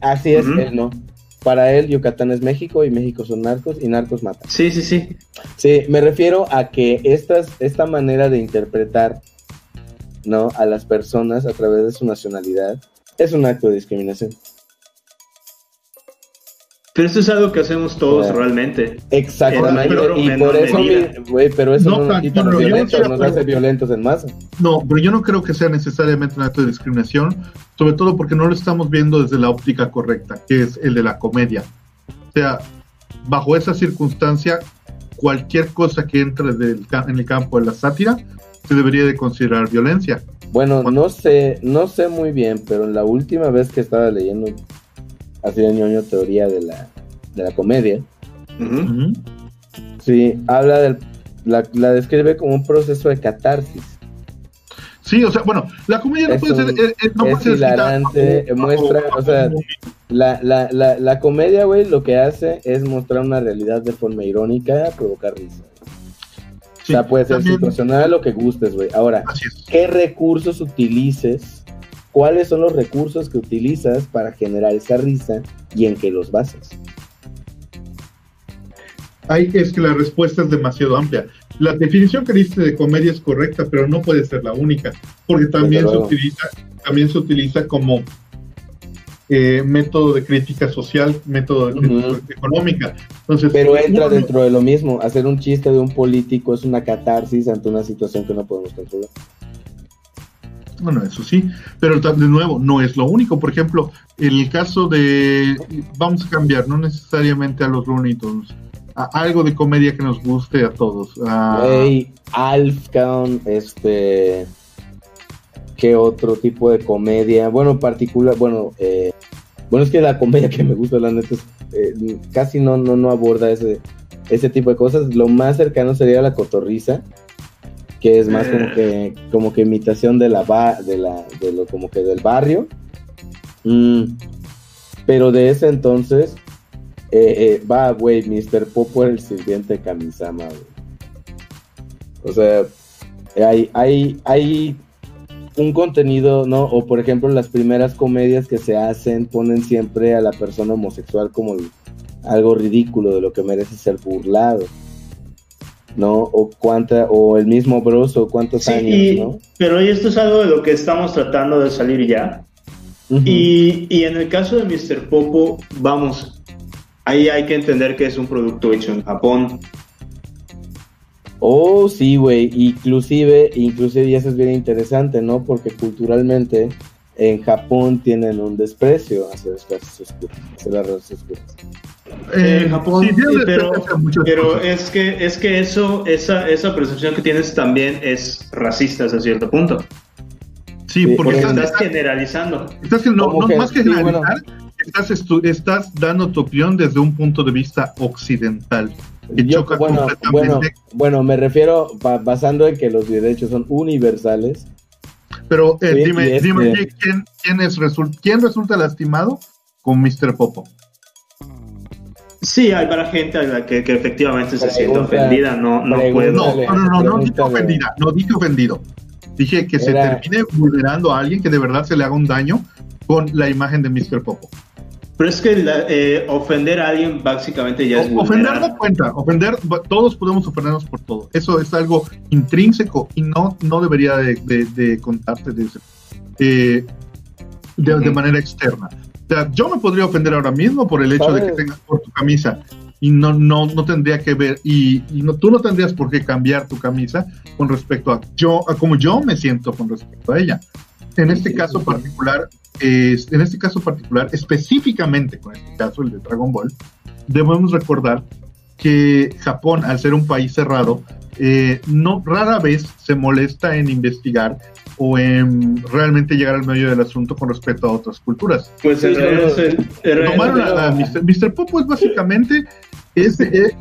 así es, uh-huh. él no. Para él, Yucatán es México y México son narcos y narcos matan. Sí. Sí, me refiero a que esta manera de interpretar, ¿no?, a las personas a través de su nacionalidad es un acto de discriminación. Pero eso es algo que hacemos todos realmente. Exactamente. Pero eso no nos quita los violentos, nos hace violentos en masa. No, pero yo no creo que sea necesariamente un acto de discriminación, sobre todo porque no lo estamos viendo desde la óptica correcta, que es el de la comedia. O sea, bajo esa circunstancia, cualquier cosa que entre en el campo de la sátira se debería de considerar violencia. Bueno, no sé muy bien, pero en la última vez que estaba leyendo... así de ñoño, teoría de la comedia. Uh-huh. Sí, habla la describe como un proceso de catarsis. Sí, o sea, bueno, la comedia no puede ser hilarante, muestra, o sea, la comedia, güey, lo que hace es mostrar una realidad de forma irónica, provocar risa. Sí, o sea, puede ser también situacional, lo que gustes, güey. Ahora, ¿qué recursos utilices? ¿Cuáles son los recursos que utilizas para generar esa risa y en qué los basas? Ahí es que la respuesta es demasiado amplia. La definición que diste de comedia es correcta, pero no puede ser la única, porque también se utiliza como método de crítica social, método de crítica uh-huh. económica. Entonces, pero entra dentro de lo mismo. Hacer un chiste de un político es una catarsis ante una situación que no podemos controlar. Bueno, eso sí, pero de nuevo, no es lo único. Por ejemplo, el caso de... Vamos a cambiar, no necesariamente a los Looney Tunes, a algo de comedia que nos guste a todos. Hey, Alfcon, ¿qué otro tipo de comedia? Bueno, particular... Bueno, es que la comedia que me gusta, la neta, casi no aborda ese tipo de cosas. Lo más cercano sería la cotorriza, que es más como que imitación de del barrio, pero de ese entonces güey, Mr. Popo era el sirviente de Kamisama, güey. O sea, hay un contenido, ¿no? O por ejemplo, las primeras comedias que se hacen ponen siempre a la persona homosexual como algo ridículo de lo que merece ser burlado. ¿no? O cuánta, o el mismo Bruce, o cuántos años, ¿no? Pero esto es algo de lo que estamos tratando de salir ya. Uh-huh. Y en el caso de Mr. Popo, vamos, ahí hay que entender que es un producto hecho en Japón. Oh, sí, güey, inclusive, y eso es bien interesante, ¿no? Porque culturalmente en Japón tienen un desprecio hacia las clases oscuras, hacia las razas oscuras. En Japón, sí, pero es que eso, esa percepción que tienes también es racista hasta cierto punto. Sí, porque estás generalizando. Estás dando tu opinión desde un punto de vista occidental. Que choca completamente. Bueno, me refiero basando en que los derechos son universales. Pero dime ¿quién resulta lastimado con Mr. Popo? Sí, hay para gente a la que efectivamente se siente ofendida, no dije ofendida, no dije ofendido. Dije que se termine vulnerando a alguien, que de verdad se le haga un daño con la imagen de Mr. Popo. Pero es que ofender a alguien básicamente ya es vulnerar. Ofender no cuenta, todos podemos ofendernos por todo. Eso es algo intrínseco y no debería de contarse de manera externa. O sea, yo me podría ofender ahora mismo por el hecho de que tengas por tu camisa y no tendría que ver y tú no tendrías por qué cambiar tu camisa con respecto a cómo yo me siento con respecto a ella. En este caso particular, específicamente con este caso, el de Dragon Ball, debemos recordar que Japón, al ser un país cerrado, rara vez se molesta en investigar o en realmente llegar al medio del asunto con respecto a otras culturas. Pues Mr. Popo es básicamente... esto es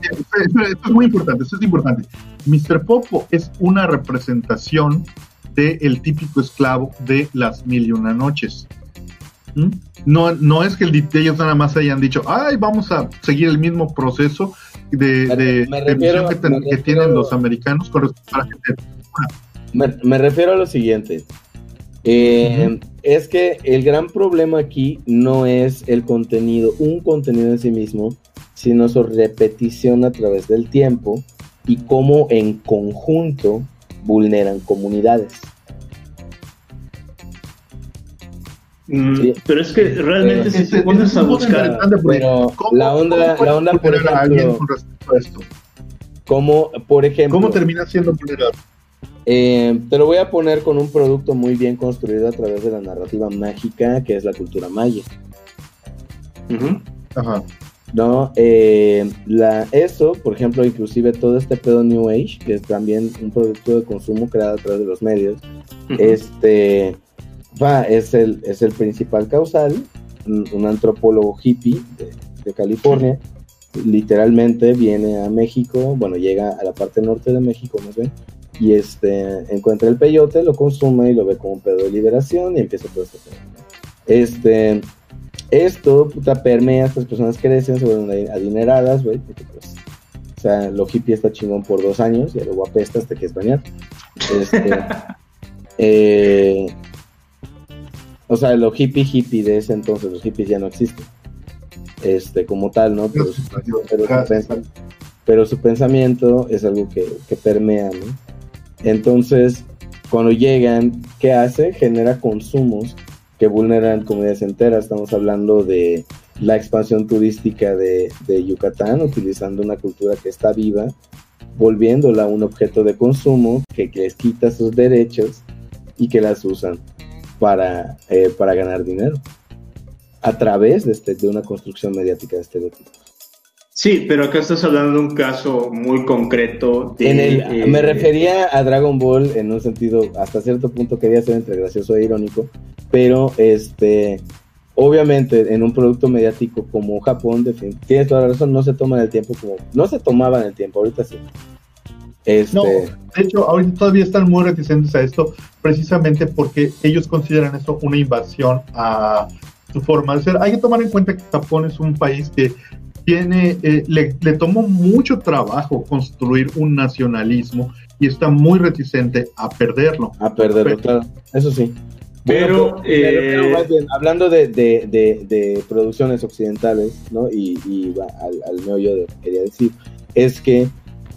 muy importante, esto es importante. Mr. Popo es una representación del típico esclavo de Las Mil y Una Noches. No es que ellos nada más hayan dicho, ay, vamos a seguir el mismo proceso de visión que tienen los americanos con respecto a la gente. Me refiero a lo siguiente, es que el gran problema aquí no es un contenido en sí mismo, sino su repetición a través del tiempo y cómo en conjunto vulneran comunidades. Sí. Pero es que realmente si te pones a buscar, pero la onda por ejemplo, con esto, ¿cómo termina siendo vulnerable? Te lo voy a poner con un producto muy bien construido a través de la narrativa mágica, que es la cultura maya. Uh-huh. Ajá. No, eso, por ejemplo, inclusive todo este pedo New Age, que es también un producto de consumo creado a través de los medios, uh-huh. Es el principal causal. Un antropólogo hippie de California, uh-huh. literalmente viene a México, bueno, llega a la parte norte de México más bien, y encuentra el peyote, lo consume y lo ve como un pedo de liberación y empieza todo este pedo. Esto, puta, permea, estas personas crecen, se vuelven adineradas, güey, porque pues, o sea, lo hippie está chingón por 2 años, y a lo guapesta hasta que es bañar. O sea, lo hippie de ese entonces, los hippies ya no existen, como tal, ¿no? Pero su pensamiento es algo que permea, ¿no? Entonces, cuando llegan, ¿qué hace? Genera consumos que vulneran comunidades enteras. Estamos hablando de la expansión turística de Yucatán, utilizando una cultura que está viva, volviéndola un objeto de consumo que les quita sus derechos y que las usan para ganar dinero a través de una construcción mediática de estereotipos. Sí, pero acá estás hablando de un caso muy concreto. Me refería a Dragon Ball en un sentido, hasta cierto punto quería ser entre gracioso e irónico, pero obviamente en un producto mediático como Japón, tienes toda la razón, no se tomaban el tiempo, ahorita sí. No, de hecho, ahorita todavía están muy reticentes a esto, precisamente porque ellos consideran eso una invasión a su forma de ser. Hay que tomar en cuenta que Japón es un país que tiene, le tomó mucho trabajo construir un nacionalismo y está muy reticente a perderlo. Claro, eso sí. Bueno, pero más bien, hablando de producciones occidentales, ¿no? Y al meollo de lo que quería decir, es que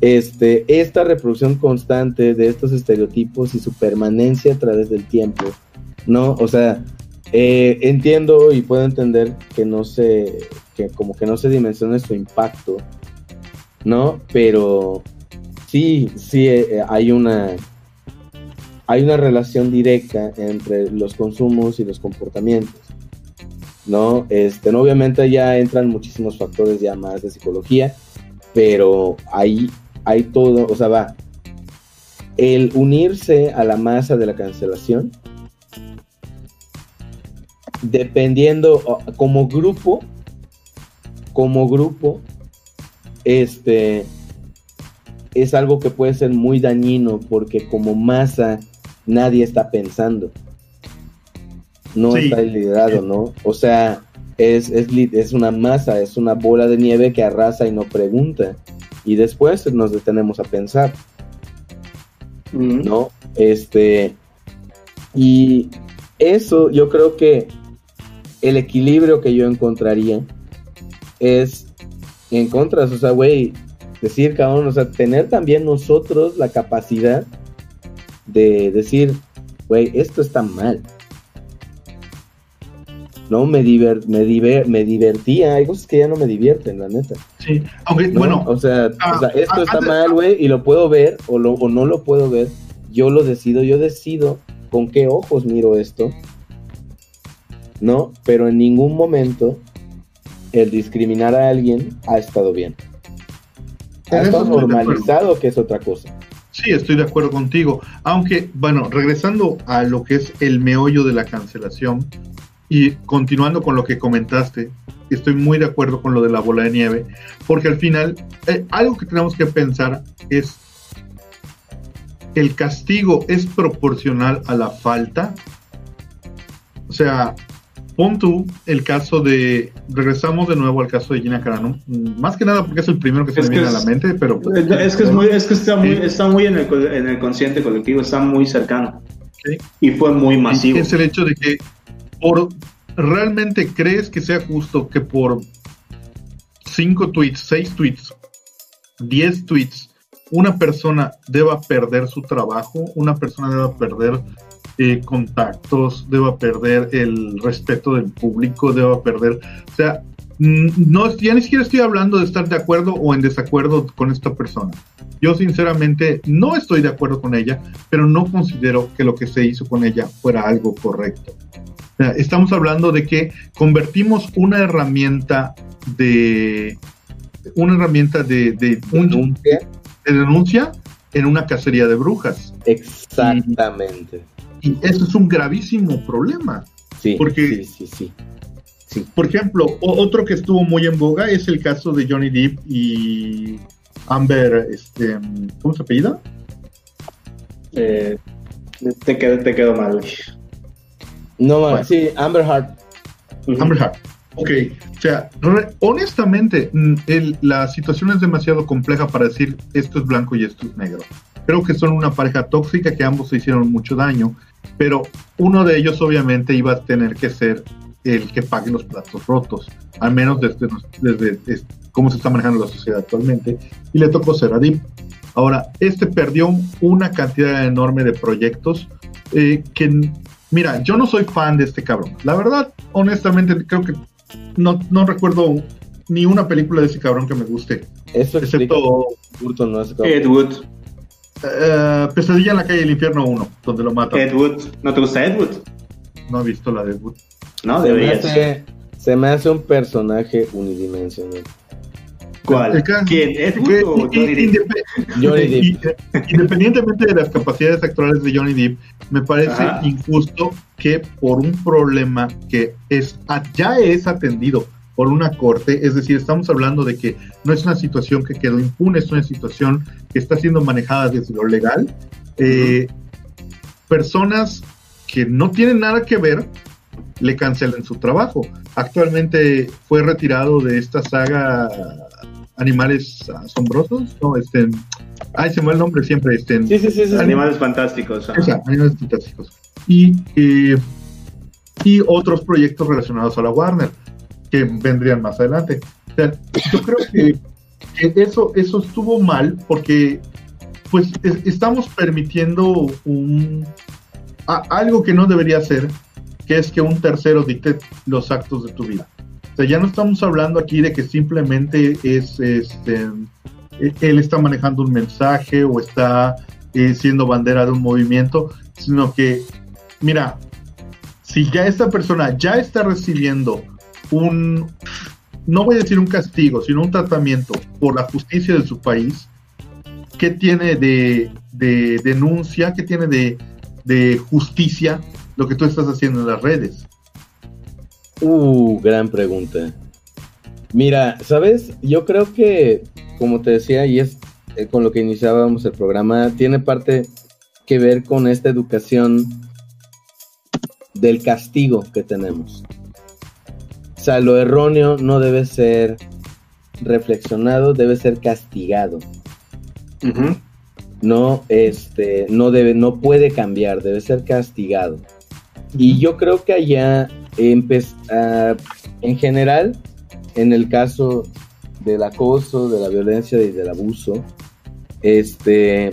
esta reproducción constante de estos estereotipos y su permanencia a través del tiempo, ¿no? O sea, entiendo y puedo entender que no se dimensione su impacto, ¿no? Pero sí hay una relación directa entre los consumos y los comportamientos, ¿no? Obviamente ya entran muchísimos factores ya más de psicología, pero ahí hay todo, o sea, va el unirse a la masa de la cancelación, dependiendo como grupo, es algo que puede ser muy dañino, porque como masa nadie está pensando, no sí. Está liderado, ¿no? O sea, es una masa, es una bola de nieve que arrasa y no pregunta, y después nos detenemos a pensar, ¿no? Y eso, yo creo que el equilibrio que yo encontraría es en contras, o sea, güey, decir, cabrón, o sea, tener también nosotros la capacidad de decir, güey, esto está mal, ¿no? Me divertía, hay cosas que ya no me divierten, la neta. Sí, aunque, ¿no? Bueno. O sea esto está mal, güey, y lo puedo ver o no lo puedo ver, yo decido con qué ojos miro esto, ¿no? Pero en ningún momento el discriminar a alguien ha estado bien. Ha estado normalizado, que es otra cosa. Sí, estoy de acuerdo contigo. Aunque, bueno, regresando a lo que es el meollo de la cancelación, y continuando con lo que comentaste, estoy muy de acuerdo con lo de la bola de nieve, porque al final algo que tenemos que pensar es, ¿el castigo es proporcional a la falta? O sea, pon tú el caso de, regresamos de nuevo al caso de Gina Carano, más que nada porque es el primero que se me viene a la mente, pero pues, está muy en el consciente colectivo, está muy cercano, ¿okay? Y fue muy masivo. Es el hecho de que ¿realmente crees que sea justo que por 5 tweets, 6 tweets, 10 tweets, una persona deba perder su trabajo, una persona deba perder contactos, deba perder el respeto del público, deba perder, o sea, no, ya ni siquiera estoy hablando de estar de acuerdo o en desacuerdo con esta persona? Yo sinceramente no estoy de acuerdo con ella, pero no considero que lo que se hizo con ella fuera algo correcto. Estamos hablando de que convertimos una herramienta de denuncia en una cacería de brujas. Exactamente. Y eso es un gravísimo problema. Sí, porque, sí. Por ejemplo, otro que estuvo muy en boga es el caso de Johnny Depp y Amber, ¿cómo se apellida? Te quedo mal. No, bueno. Sí, Amber Heard. Amber Heard, ok. O sea, honestamente, la situación es demasiado compleja para decir esto es blanco y esto es negro. Creo que son una pareja tóxica, que ambos se hicieron mucho daño, pero uno de ellos obviamente iba a tener que ser el que pague los platos rotos, al menos desde cómo se está manejando la sociedad actualmente, y le tocó ser a Deep. Ahora, perdió una cantidad enorme de proyectos que... Mira, yo no soy fan de este cabrón. La verdad, honestamente, creo que no recuerdo ni una película de ese cabrón que me guste. Eso excepto Ed Wood. Pesadilla en la calle del infierno 1, donde lo matan. Ed Wood. ¿No te gusta Ed Wood? No he visto la de Ed Wood. No, deberías. Se me hace un personaje unidimensional. ¿Cuál? ¿Quién? ¿Ed Wood o Johnny Depp? Johnny Depp. Independientemente de las capacidades actuales de Johnny Depp, me parece injusto que por un problema que ya es atendido por una corte, es decir, estamos hablando de que no es una situación que quedó impune, es una situación que está siendo manejada desde lo legal, personas que no tienen nada que ver le cancelen su trabajo. Actualmente fue retirado de esta saga Animales Asombrosos, ¿no? Se me va el nombre siempre. Sí, Animales Fantásticos. O sea, Animales Fantásticos. Y otros proyectos relacionados a la Warner, que vendrían más adelante. O sea, yo creo que Eso estuvo mal porque pues estamos permitiendo algo que no debería ser, que es que un tercero dicte los actos de tu vida. O sea, ya no estamos hablando aquí de que simplemente es él está manejando un mensaje o está siendo bandera de un movimiento, sino que, mira, si ya esta persona ya está recibiendo un, no voy a decir un castigo, sino un tratamiento por la justicia de su país, ¿qué tiene de denuncia? ¿Qué tiene de justicia lo que tú estás haciendo en las redes? Gran pregunta. Mira, ¿sabes? Yo creo que, como te decía, y es con lo que iniciábamos el programa, tiene parte que ver con esta educación del castigo que tenemos. O sea, lo erróneo no debe ser reflexionado, debe ser castigado. Uh-huh. No puede cambiar, debe ser castigado. Y yo creo que allá en general, en el caso del acoso, de la violencia y del abuso, está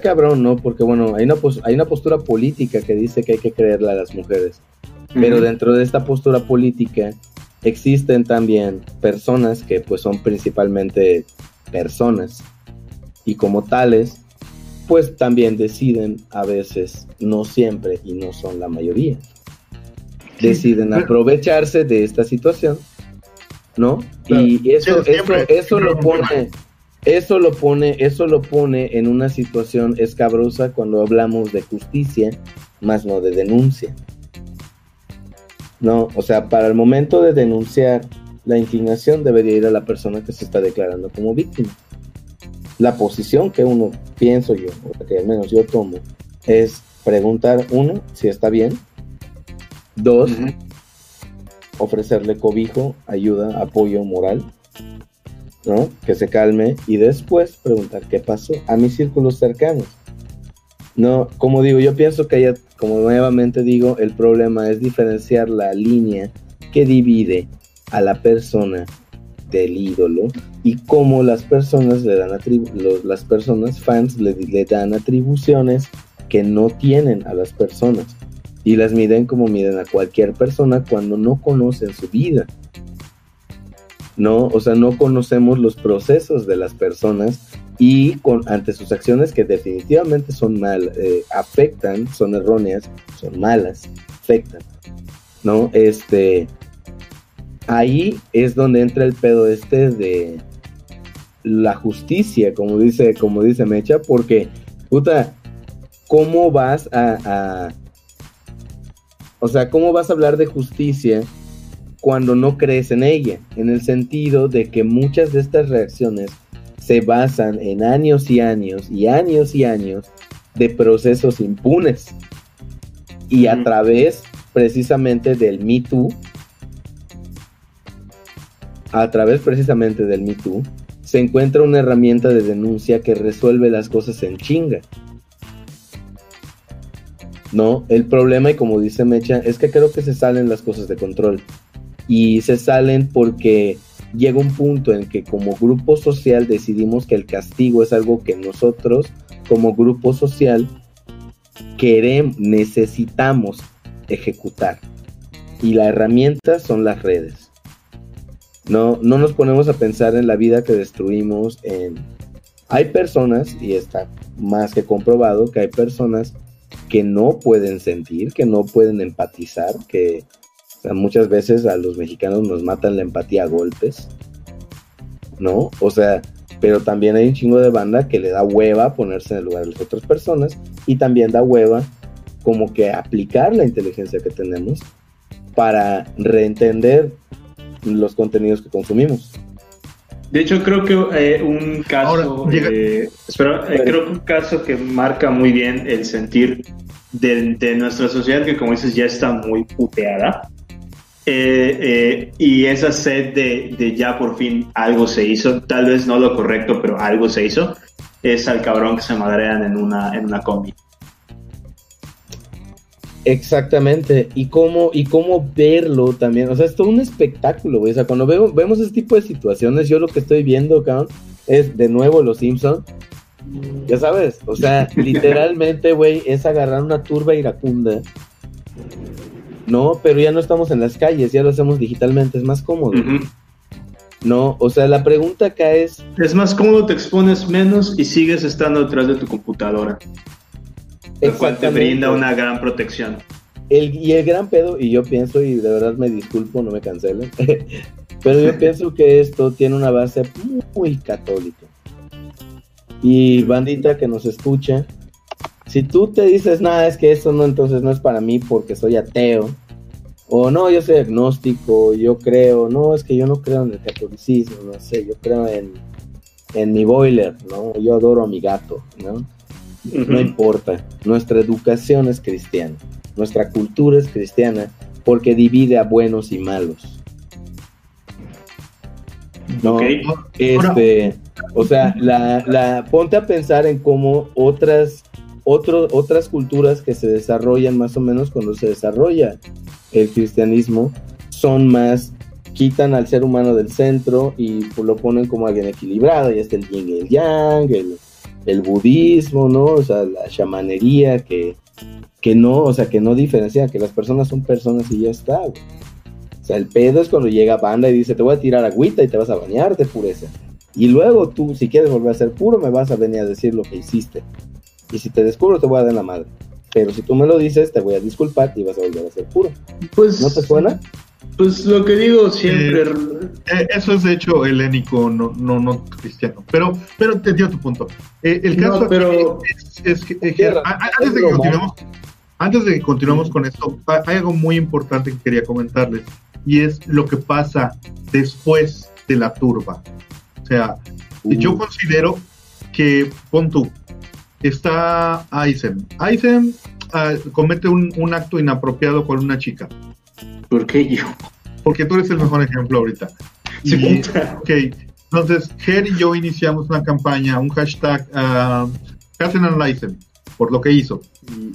cabrón, ¿no? Porque bueno, hay una postura política que dice que hay que creerle a las mujeres, uh-huh. Pero dentro de esta postura política existen también personas que pues son principalmente personas, y como tales pues también deciden a veces, no siempre y no son la mayoría, deciden aprovecharse de esta situación, ¿no? Claro. Y eso lo pone en una situación escabrosa cuando hablamos de justicia, más no de denuncia. No, o sea, para el momento de denunciar, la inclinación debería ir a la persona que se está declarando como víctima. La posición que uno, pienso yo, o que al menos yo tomo, es preguntar, uno, si está bien, dos, uh-huh, ofrecerle cobijo, ayuda, apoyo moral, ¿no? Que se calme, y después preguntar qué pasó a mis círculos cercanos. No, como digo, yo pienso que haya, como nuevamente digo, el problema es diferenciar la línea que divide a la persona del ídolo y cómo las personas le dan fans le dan atribuciones que no tienen a las personas y las miden como miden a cualquier persona cuando no conocen su vida. No, o sea, no conocemos los procesos de las personas y ante sus acciones que definitivamente son mal, afectan, son erróneas, son malas, afectan, ¿no? Ahí es donde entra el pedo de la justicia, como dice Mecha, porque, puta, ¿cómo vas ¿cómo vas a hablar de justicia cuando no crees en ella? En el sentido de que muchas de estas reacciones se basan en años y años y años y años de procesos impunes y a través precisamente del MeToo. A través precisamente del MeToo se encuentra una herramienta de denuncia que resuelve las cosas en chinga. No, el problema, y como dice Mecha, es que creo que se salen las cosas de control. Y se salen porque llega un punto en que como grupo social decidimos que el castigo es algo que nosotros como grupo social necesitamos ejecutar. Y la herramienta son las redes. No nos ponemos a pensar en la vida que destruimos. Hay personas, y está más que comprobado, que hay personas que no pueden sentir, que no pueden empatizar, que muchas veces a los mexicanos nos matan la empatía a golpes, ¿no? O sea, pero también hay un chingo de banda que le da hueva ponerse en el lugar de las otras personas y también da hueva como que aplicar la inteligencia que tenemos para reentender los contenidos que consumimos. De hecho, creo que un caso creo que un caso que marca muy bien el sentir de nuestra sociedad, que como dices ya está muy puteada, y esa sed de ya por fin algo se hizo, tal vez no lo correcto, pero algo se hizo, es al cabrón que se madrean en una combi. Exactamente, y cómo verlo también, o sea, es todo un espectáculo, güey, o sea, cuando vemos ese tipo de situaciones, yo lo que estoy viendo, cabrón, es de nuevo Los Simpson, ya sabes, o sea, literalmente, güey, es agarrar una turba iracunda, no, pero ya no estamos en las calles, ya lo hacemos digitalmente, es más cómodo, uh-huh. No, o sea, la pregunta acá es... Es más cómodo, te expones menos y sigues estando detrás de tu computadora, lo cual te brinda una gran protección. Y el gran pedo, y yo pienso, y de verdad me disculpo, no me cancelen, pero yo pienso que esto tiene una base muy católica. Y bandita que nos escucha, si tú te dices, nada, es que esto no, entonces no es para mí porque soy ateo, o no, yo soy agnóstico, yo creo, no, es que yo no creo en el catolicismo, no sé, yo creo en mi boiler, ¿no? Yo adoro a mi gato, ¿no? Uh-huh. No importa, nuestra educación es cristiana, nuestra cultura es cristiana porque divide a buenos y malos. No, okay. O sea, ponte a pensar en cómo otras culturas que se desarrollan más o menos cuando se desarrolla el cristianismo son más, quitan al ser humano del centro y lo ponen como alguien equilibrado, ya está el yin y el yang, el budismo, ¿no? O sea, la chamanería que no, o sea, que no diferencia, que las personas son personas y ya está, güey. O sea, el pedo es cuando llega banda y dice, te voy a tirar agüita y te vas a bañar de pureza. Y luego tú, si quieres volver a ser puro, me vas a venir a decir lo que hiciste. Y si te descubro, te voy a dar la madre. Pero si tú me lo dices, te voy a disculpar y vas a volver a ser puro. Pues, ¿no te suena? Pues lo que digo siempre... eso es de hecho helénico, no cristiano. Pero te dio tu punto. El caso no, pero... Antes de que continuemos con esto, hay algo muy importante que quería comentarles. Y es lo que pasa después de la turba. O sea, yo considero que, pon tú, está Aysem. Aysem comete un acto inapropiado con una chica. ¿Por qué yo? Porque tú eres el mejor ejemplo ahorita. Sí, y, okay. Entonces, Ger y yo iniciamos una campaña, un hashtag, Casen and Aysem, por lo que hizo.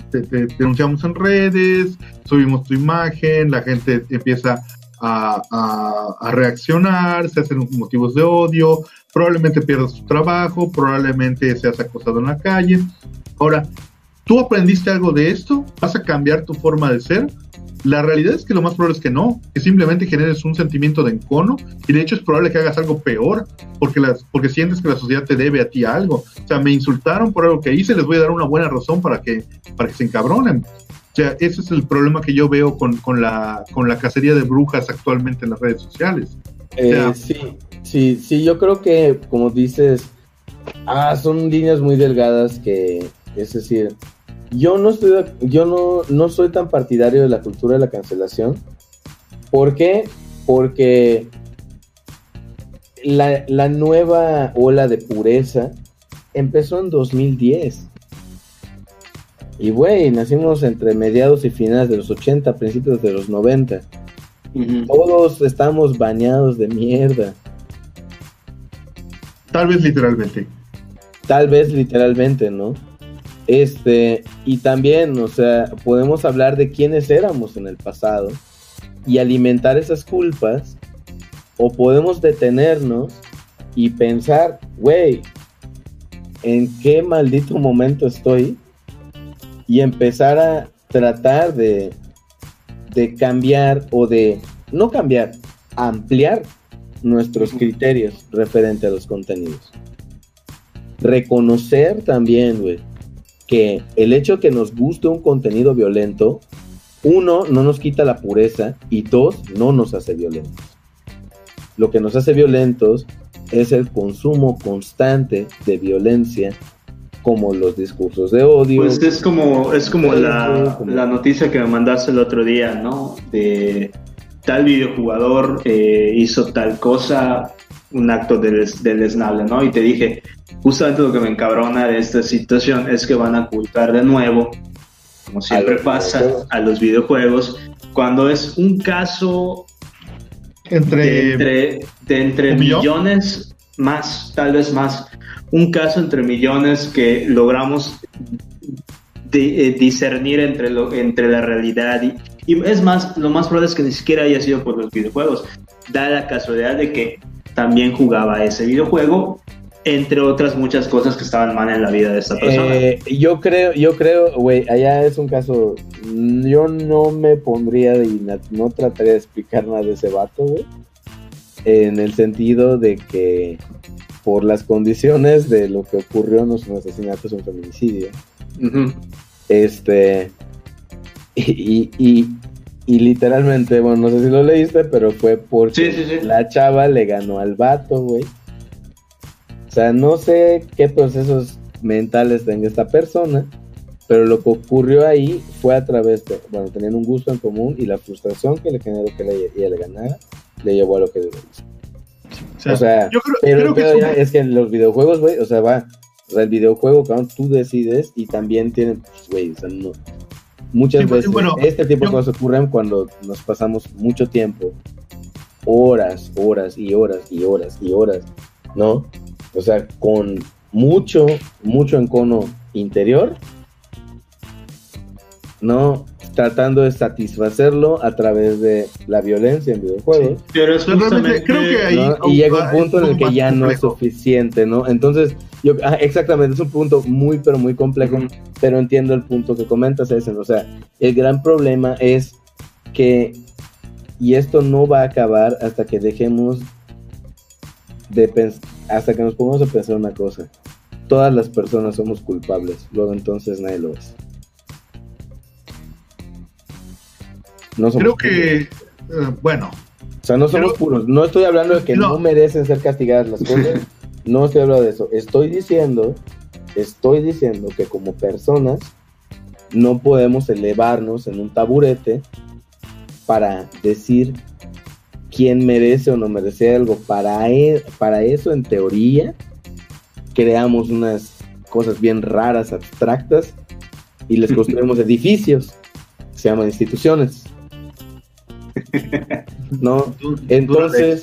Te denunciamos en redes, subimos tu imagen, la gente empieza a reaccionar, se hacen motivos de odio, probablemente pierdas tu trabajo, probablemente seas acosado en la calle. Ahora, ¿tú aprendiste algo de esto? ¿Vas a cambiar tu forma de ser? La realidad es que lo más probable es que no, que simplemente generes un sentimiento de encono y de hecho es probable que hagas algo peor porque sientes que la sociedad te debe a ti algo. O sea, me insultaron por algo que hice, les voy a dar una buena razón para que se encabronen. O sea, ese es el problema que yo veo con la cacería de brujas actualmente en las redes sociales. O sea, sí, yo creo que, como dices, son líneas muy delgadas que, es decir, yo no soy tan partidario de la cultura de la cancelación. ¿Por qué? Porque la nueva ola de pureza empezó en 2010. Y, güey, nacimos entre mediados y finales de los 80, principios de los 90. Uh-huh. Todos estamos bañados de mierda. Tal vez literalmente, ¿no? Y también, o sea, podemos hablar de quiénes éramos en el pasado y alimentar esas culpas, o podemos detenernos y pensar, güey, ¿en qué maldito momento estoy? Y empezar a tratar de cambiar o de no cambiar, ampliar nuestros criterios referente a los contenidos. Reconocer también, güey, que el hecho que nos guste un contenido violento, uno, no nos quita la pureza y dos, no nos hace violentos. Lo que nos hace violentos es el consumo constante de violencia, como los discursos de odio. Pues es como la noticia que me mandaste el otro día, ¿no? De tal videojugador hizo tal cosa, un acto deleznable, ¿no? Y te dije, justamente lo que me encabrona de esta situación es que van a ocultar de nuevo, como siempre pasa, a los videojuegos, cuando es un caso entre millones, tal vez más. Un caso entre millones que logramos discernir entre la realidad y es más, lo más probable es que ni siquiera haya sido por los videojuegos, da la casualidad de que también jugaba ese videojuego, entre otras muchas cosas que estaban mal en la vida de esta persona. Yo creo, güey, allá es un caso, yo no me pondría y no trataría de explicar nada de ese vato, güey, en el sentido de que por las condiciones de lo que ocurrió no es un asesinato, es un feminicidio. Uh-huh. Y literalmente, bueno, no sé si lo leíste, pero fue porque sí. La chava le ganó al vato, güey. O sea, no sé qué procesos mentales tenga esta persona, pero lo que ocurrió ahí fue a través de, bueno, tenían un gusto en común y la frustración que le generó que ella le ganara le llevó a lo que le hizo. O sea, yo creo que es que en los videojuegos, güey, o sea, el videojuego, cabrón, tú decides y también tienen, güey, pues, o sea, no. Muchas veces este tipo de cosas ocurren cuando nos pasamos mucho tiempo, horas, ¿no? O sea, con mucho encono interior, ¿no? Tratando de satisfacerlo a través de la violencia en videojuegos. Sí, pero es justamente, creo que ahí, ¿no? Y llega un punto en el que ya no es suficiente, ¿no? Entonces, exactamente, es un punto muy, pero muy complejo, uh-huh. Pero entiendo el punto que comentas, ese, o sea, el gran problema es que, y esto no va a acabar hasta que dejemos de pensar, hasta que nos pongamos a pensar una cosa, todas las personas somos culpables, luego entonces nadie lo es. No creo que, bueno. O sea, no somos puros, no estoy hablando de que no merecen ser castigadas las cosas, no estoy hablando de eso, estoy diciendo que como personas no podemos elevarnos en un taburete para decir quién merece o no merece algo, para eso en teoría creamos unas cosas bien raras, abstractas y les construimos edificios, se llaman instituciones, ¿no? Entonces,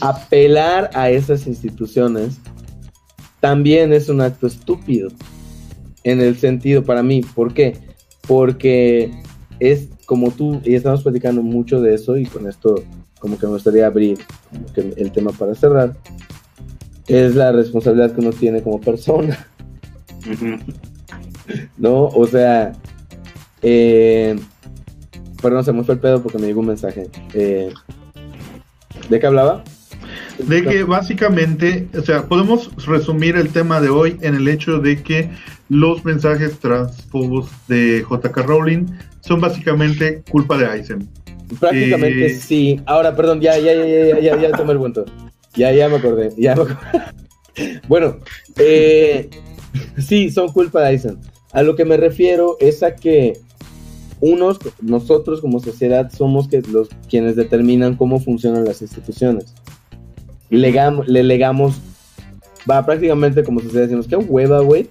apelar a esas instituciones también es un acto estúpido en el sentido, para mí, ¿por qué? Porque es como tú, y estamos platicando mucho de eso, y con esto como que me gustaría abrir como que el tema para cerrar, es la responsabilidad que uno tiene como persona, ¿no? O sea, perdón, se me fue el pedo porque me llegó un mensaje. ¿De qué hablaba? De que básicamente, o sea, podemos resumir el tema de hoy en el hecho de que los mensajes transfobos de J.K. Rowling son básicamente culpa de Eisen. Prácticamente sí. Ahora, perdón, ya tomé el punto. Ya me acordé. Bueno, sí, son culpa de Eisen. A lo que me refiero es a que nosotros como sociedad somos quienes determinan cómo funcionan las instituciones. Le legamos, va, prácticamente como sociedad decimos, qué hueva, güey,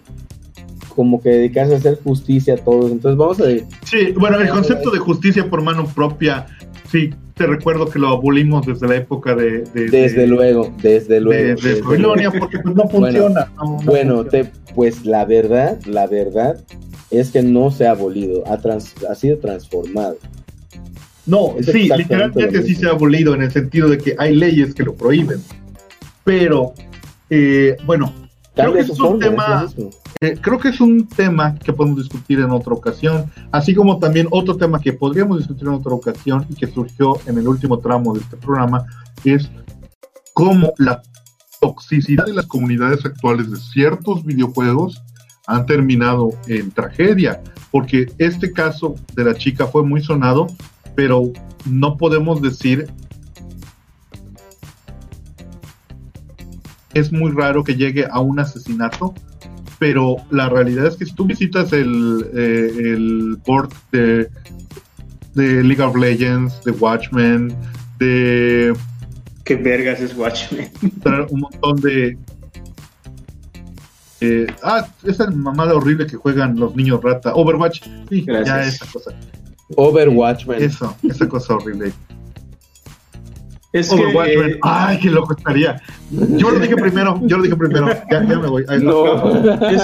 como que dedicarse a hacer justicia a todos, entonces vamos a... Sí, bueno, el concepto de justicia por mano propia, sí, te recuerdo que lo abolimos desde la época de desde luego. De Babilonia, porque pues no funciona. Bueno, pues la verdad es que no se ha abolido, ha sido transformado. No, es sí, literalmente sí se ha abolido en el sentido de que hay leyes que lo prohíben, pero bueno, creo que es un tema que podemos discutir en otra ocasión, así como también otro tema que podríamos discutir en otra ocasión y que surgió en el último tramo de este programa, es cómo la toxicidad de las comunidades actuales de ciertos videojuegos han terminado en tragedia, porque este caso de la chica fue muy sonado, pero no podemos decir, es muy raro que llegue a un asesinato, pero la realidad es que si tú visitas el board de League of Legends, de Watchmen, de... ¿Qué vergas es Watchmen? Un montón de... esa mamada horrible que juegan los niños rata. Overwatch, sí, gracias. Ya esa cosa. Overwatch, man. Esa cosa horrible. Es Overwatch, que, ay, qué loco estaría. Yo lo dije primero. Ya me voy. No. Es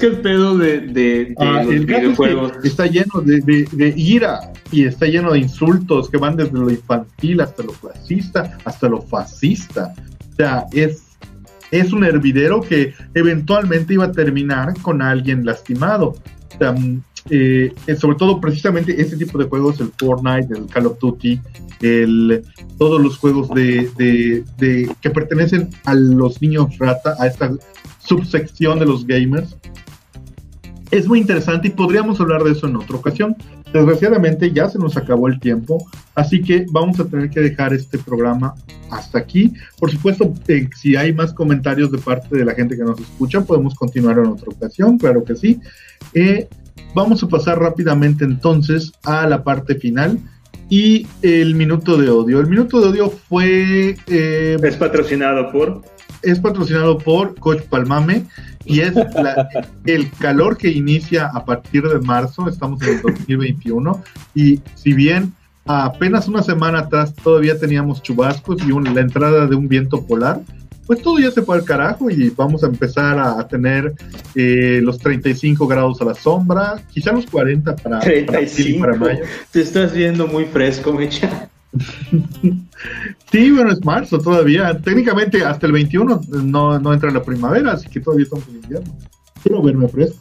que el pedo de los videojuegos está lleno de ira y está lleno de insultos que van desde lo infantil hasta lo clasista, hasta lo fascista. O sea, es un hervidero que eventualmente iba a terminar con alguien lastimado. O sea, sobre todo precisamente este tipo de juegos, el Fortnite, el Call of Duty, todos los juegos que pertenecen a los niños rata, a esta subsección de los gamers, es muy interesante y podríamos hablar de eso en otra ocasión. Desgraciadamente ya se nos acabó el tiempo, así que vamos a tener que dejar este programa hasta aquí. Por supuesto, si hay más comentarios de parte de la gente que nos escucha, podemos continuar en otra ocasión, claro que sí. Vamos a pasar rápidamente entonces a la parte final y el minuto de odio. El minuto de odio fue... Es patrocinado por Coach Palmame y es el calor que inicia a partir de marzo. Estamos en el 2021 y si bien apenas una semana atrás todavía teníamos chubascos y la entrada de un viento polar, pues todo ya se fue al carajo y vamos a empezar a tener los 35 grados a la sombra, quizá los 40 para mayo. Te estás viendo muy fresco, Mecha. Sí, bueno, es marzo todavía. Técnicamente hasta el 21 no entra la primavera, así que todavía estamos en invierno. Quiero verme fresco.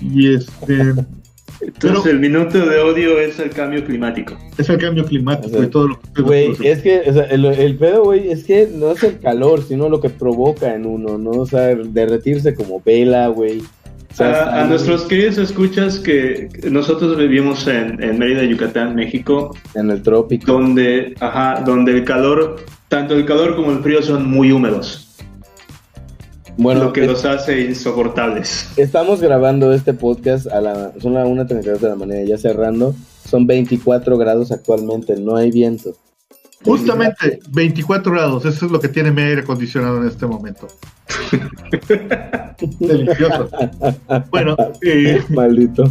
Y entonces, el minuto de odio es el cambio climático. Es el cambio climático, o sea, y todo lo que... Güey, es que, o sea, el pedo, güey, es que no es el calor, sino lo que provoca en uno, ¿no? O sea, derretirse como vela, güey. O sea, a nuestros queridos escuchas que nosotros vivimos en Mérida, Yucatán, México. En el trópico. Donde el calor, tanto el calor como el frío son muy húmedos. Bueno, lo que los hace insoportables. Estamos grabando este podcast son las 1:32 de la mañana, ya cerrando. Son 24 grados actualmente, no hay viento. Justamente, 24 grados, eso es lo que tiene mi aire acondicionado en este momento. Delicioso. Bueno, maldito.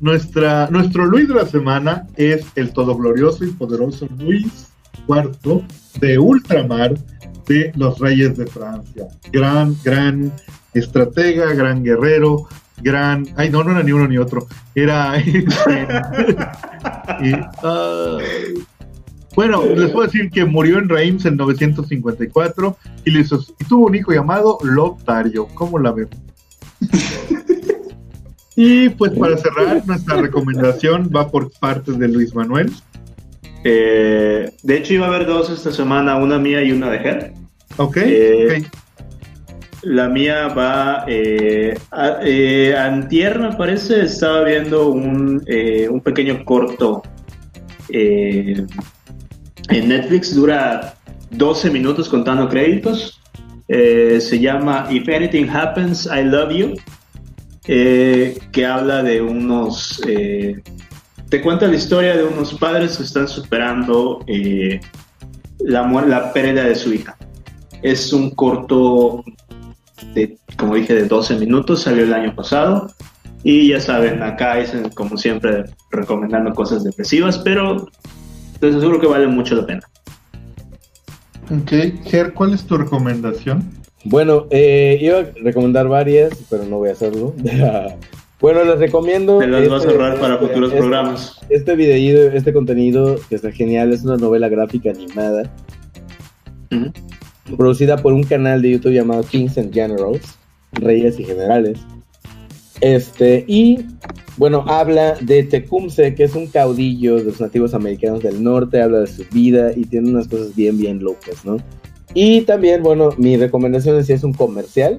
Nuestro Luis de la semana es el todoglorioso y poderoso Luis IV de Ultramar de los Reyes de Francia. Gran estratega, gran guerrero, gran... Ay, no era ni uno ni otro. Era... Bueno, les puedo decir que murió en Reims en 954 y tuvo un hijo llamado Lotario. ¿Cómo la ven? Y pues para cerrar, nuestra recomendación va por parte de Luis Manuel. De hecho iba a haber dos esta semana, una mía y una de Ger. Okay. La mía va antier, me parece, estaba viendo un pequeño corto en Netflix, dura 12 minutos contando créditos, se llama If Anything Happens, I Love You, que habla de unos... te cuenta la historia de unos padres que están superando la pérdida de su hija. Es un corto, como dije, de 12 minutos, salió el año pasado. Y ya saben, acá es como siempre recomendando cosas depresivas, pero les aseguro que vale mucho la pena. Ok, Ger, ¿cuál es tu recomendación? Bueno, iba a recomendar varias, pero no voy a hacerlo. Bueno, les recomiendo... Te las vas a ahorrar para futuros programas. Este contenido que está genial, es una novela gráfica animada, uh-huh, producida por un canal de YouTube llamado Kings and Generals, Reyes y Generales. Y, bueno, habla de Tecumseh, que es un caudillo de los nativos americanos del norte, habla de su vida y tiene unas cosas bien, bien locas, ¿no? Y también, bueno, mi recomendación es un comercial,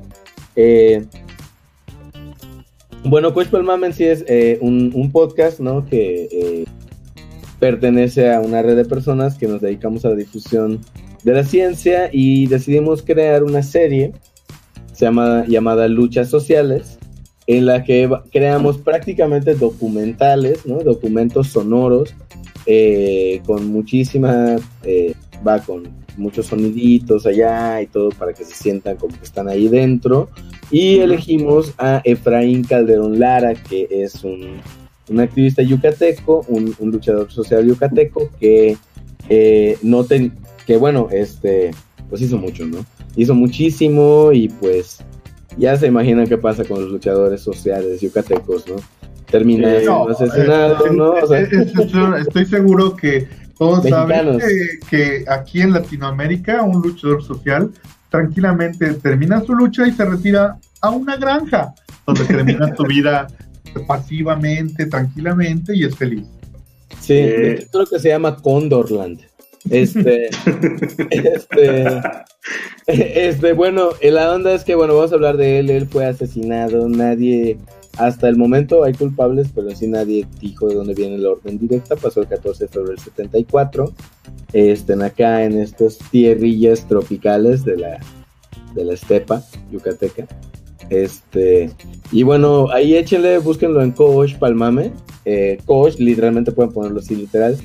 bueno, Coach Palmame sí es un podcast, ¿no? Que pertenece a una red de personas que nos dedicamos a la difusión de la ciencia y decidimos crear una serie llamada Luchas Sociales, en la que creamos prácticamente documentales, ¿no? Documentos sonoros con muchos soniditos allá y todo para que se sientan como que están ahí dentro. Y elegimos a Efraín Calderón Lara, que es un un activista yucateco, un luchador social yucateco que pues hizo mucho, ¿no? Hizo muchísimo y pues ya se imaginan qué pasa con los luchadores sociales yucatecos, ¿no? Terminan asesinados, ¿no? O sea, estoy seguro que todos mexicanos saben que aquí en Latinoamérica un luchador social tranquilamente termina su lucha y se retira a una granja donde termina su vida pasivamente, tranquilamente y es feliz. Sí, creo que se llama Condorland. Bueno, la onda es que, bueno, vamos a hablar de él. Él fue asesinado, nadie, hasta el momento hay culpables, pero en sí nadie dijo de dónde viene la orden directa. Pasó el 14 de febrero del 74, acá en estas tierrillas tropicales de la estepa yucateca. Y bueno, ahí échenle, búsquenlo en Coach Palmame, Coach, literalmente pueden ponerlo así literal,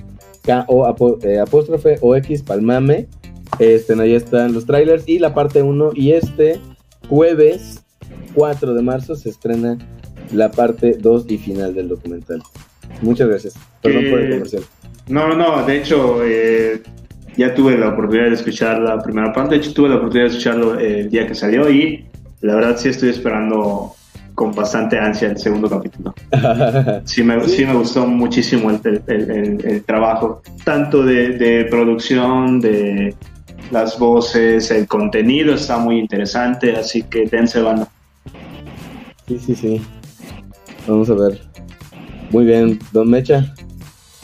K-O-apóstrofe-O-X Palmame. Ahí están los trailers y la parte 1. Y este jueves 4 de marzo se estrena la parte 2 y final del documental. Muchas gracias. Perdón por el comercial. No, de hecho, ya tuve la oportunidad de escuchar la primera parte. De hecho, tuve la oportunidad de escucharlo el día que salió y la verdad sí estoy esperando con bastante ansia el segundo capítulo. Sí me gustó muchísimo el trabajo, tanto de producción, de las voces, el contenido está muy interesante, así que dense banda. Sí. Vamos a ver. Muy bien, Don Mecha.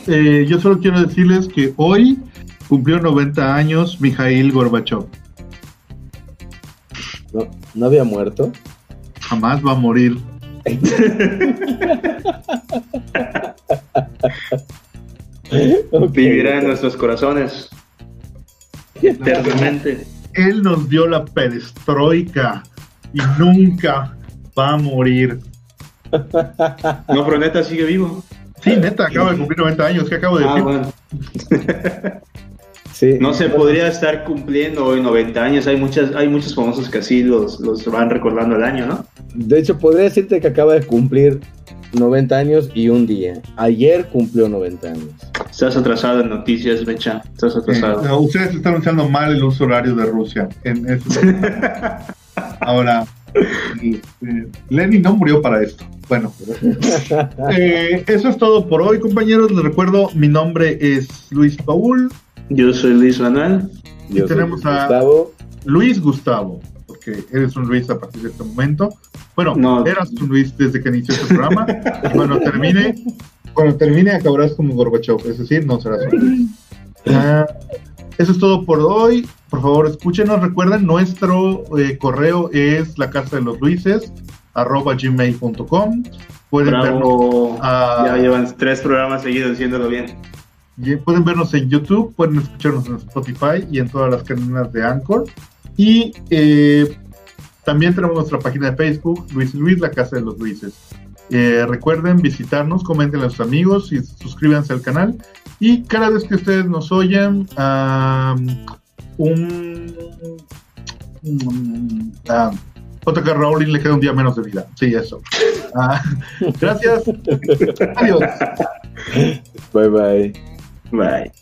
Yo solo quiero decirles que hoy cumplió 90 años Mijail Gorbachev. ¿No había muerto? Jamás va a morir. Vivirá en nuestros corazones eternamente. Él nos dio la perestroika y nunca va a morir. No, pero neta sigue vivo. Sí, neta, acaba de cumplir 90 años. ¿Qué acabo de decir? Bueno. Sí, no se podría estar cumpliendo hoy 90 años, hay muchos famosos que así los van recordando el año, ¿no? De hecho, podría decirte que acaba de cumplir 90 años y un día. Ayer cumplió 90 años. Estás atrasado en noticias, Mecha. Estás atrasado. Ustedes están usando mal el uso horario de Rusia. Ahora, Lenin no murió para esto. Bueno, eso es todo por hoy, compañeros. Les recuerdo, mi nombre es Luis Paul. Yo soy Luis Manuel. Y tenemos a Gustavo. Luis Gustavo, porque eres un Luis a partir de este momento. Bueno, no, eras un Luis desde que inició este programa. Cuando termine acabarás como Gorbachev, es decir, no serás un Luis. Eso es todo por hoy. Por favor, escúchenos. Recuerden, nuestro correo es lacasadelosluises@gmail.com. Pueden vernos. Ya llevan 3 programas seguidos diciéndolo bien. Y pueden vernos en YouTube, pueden escucharnos en Spotify y en todas las cadenas de Anchor. Y también tenemos nuestra página de Facebook, Luis y Luis, la Casa de los Luises. Recuerden visitarnos, comenten a sus amigos y suscríbanse al canal. Y cada vez que ustedes nos oyen, J.K. Rowling le queda un día menos de vida. Sí, eso. Gracias. Adiós. Bye.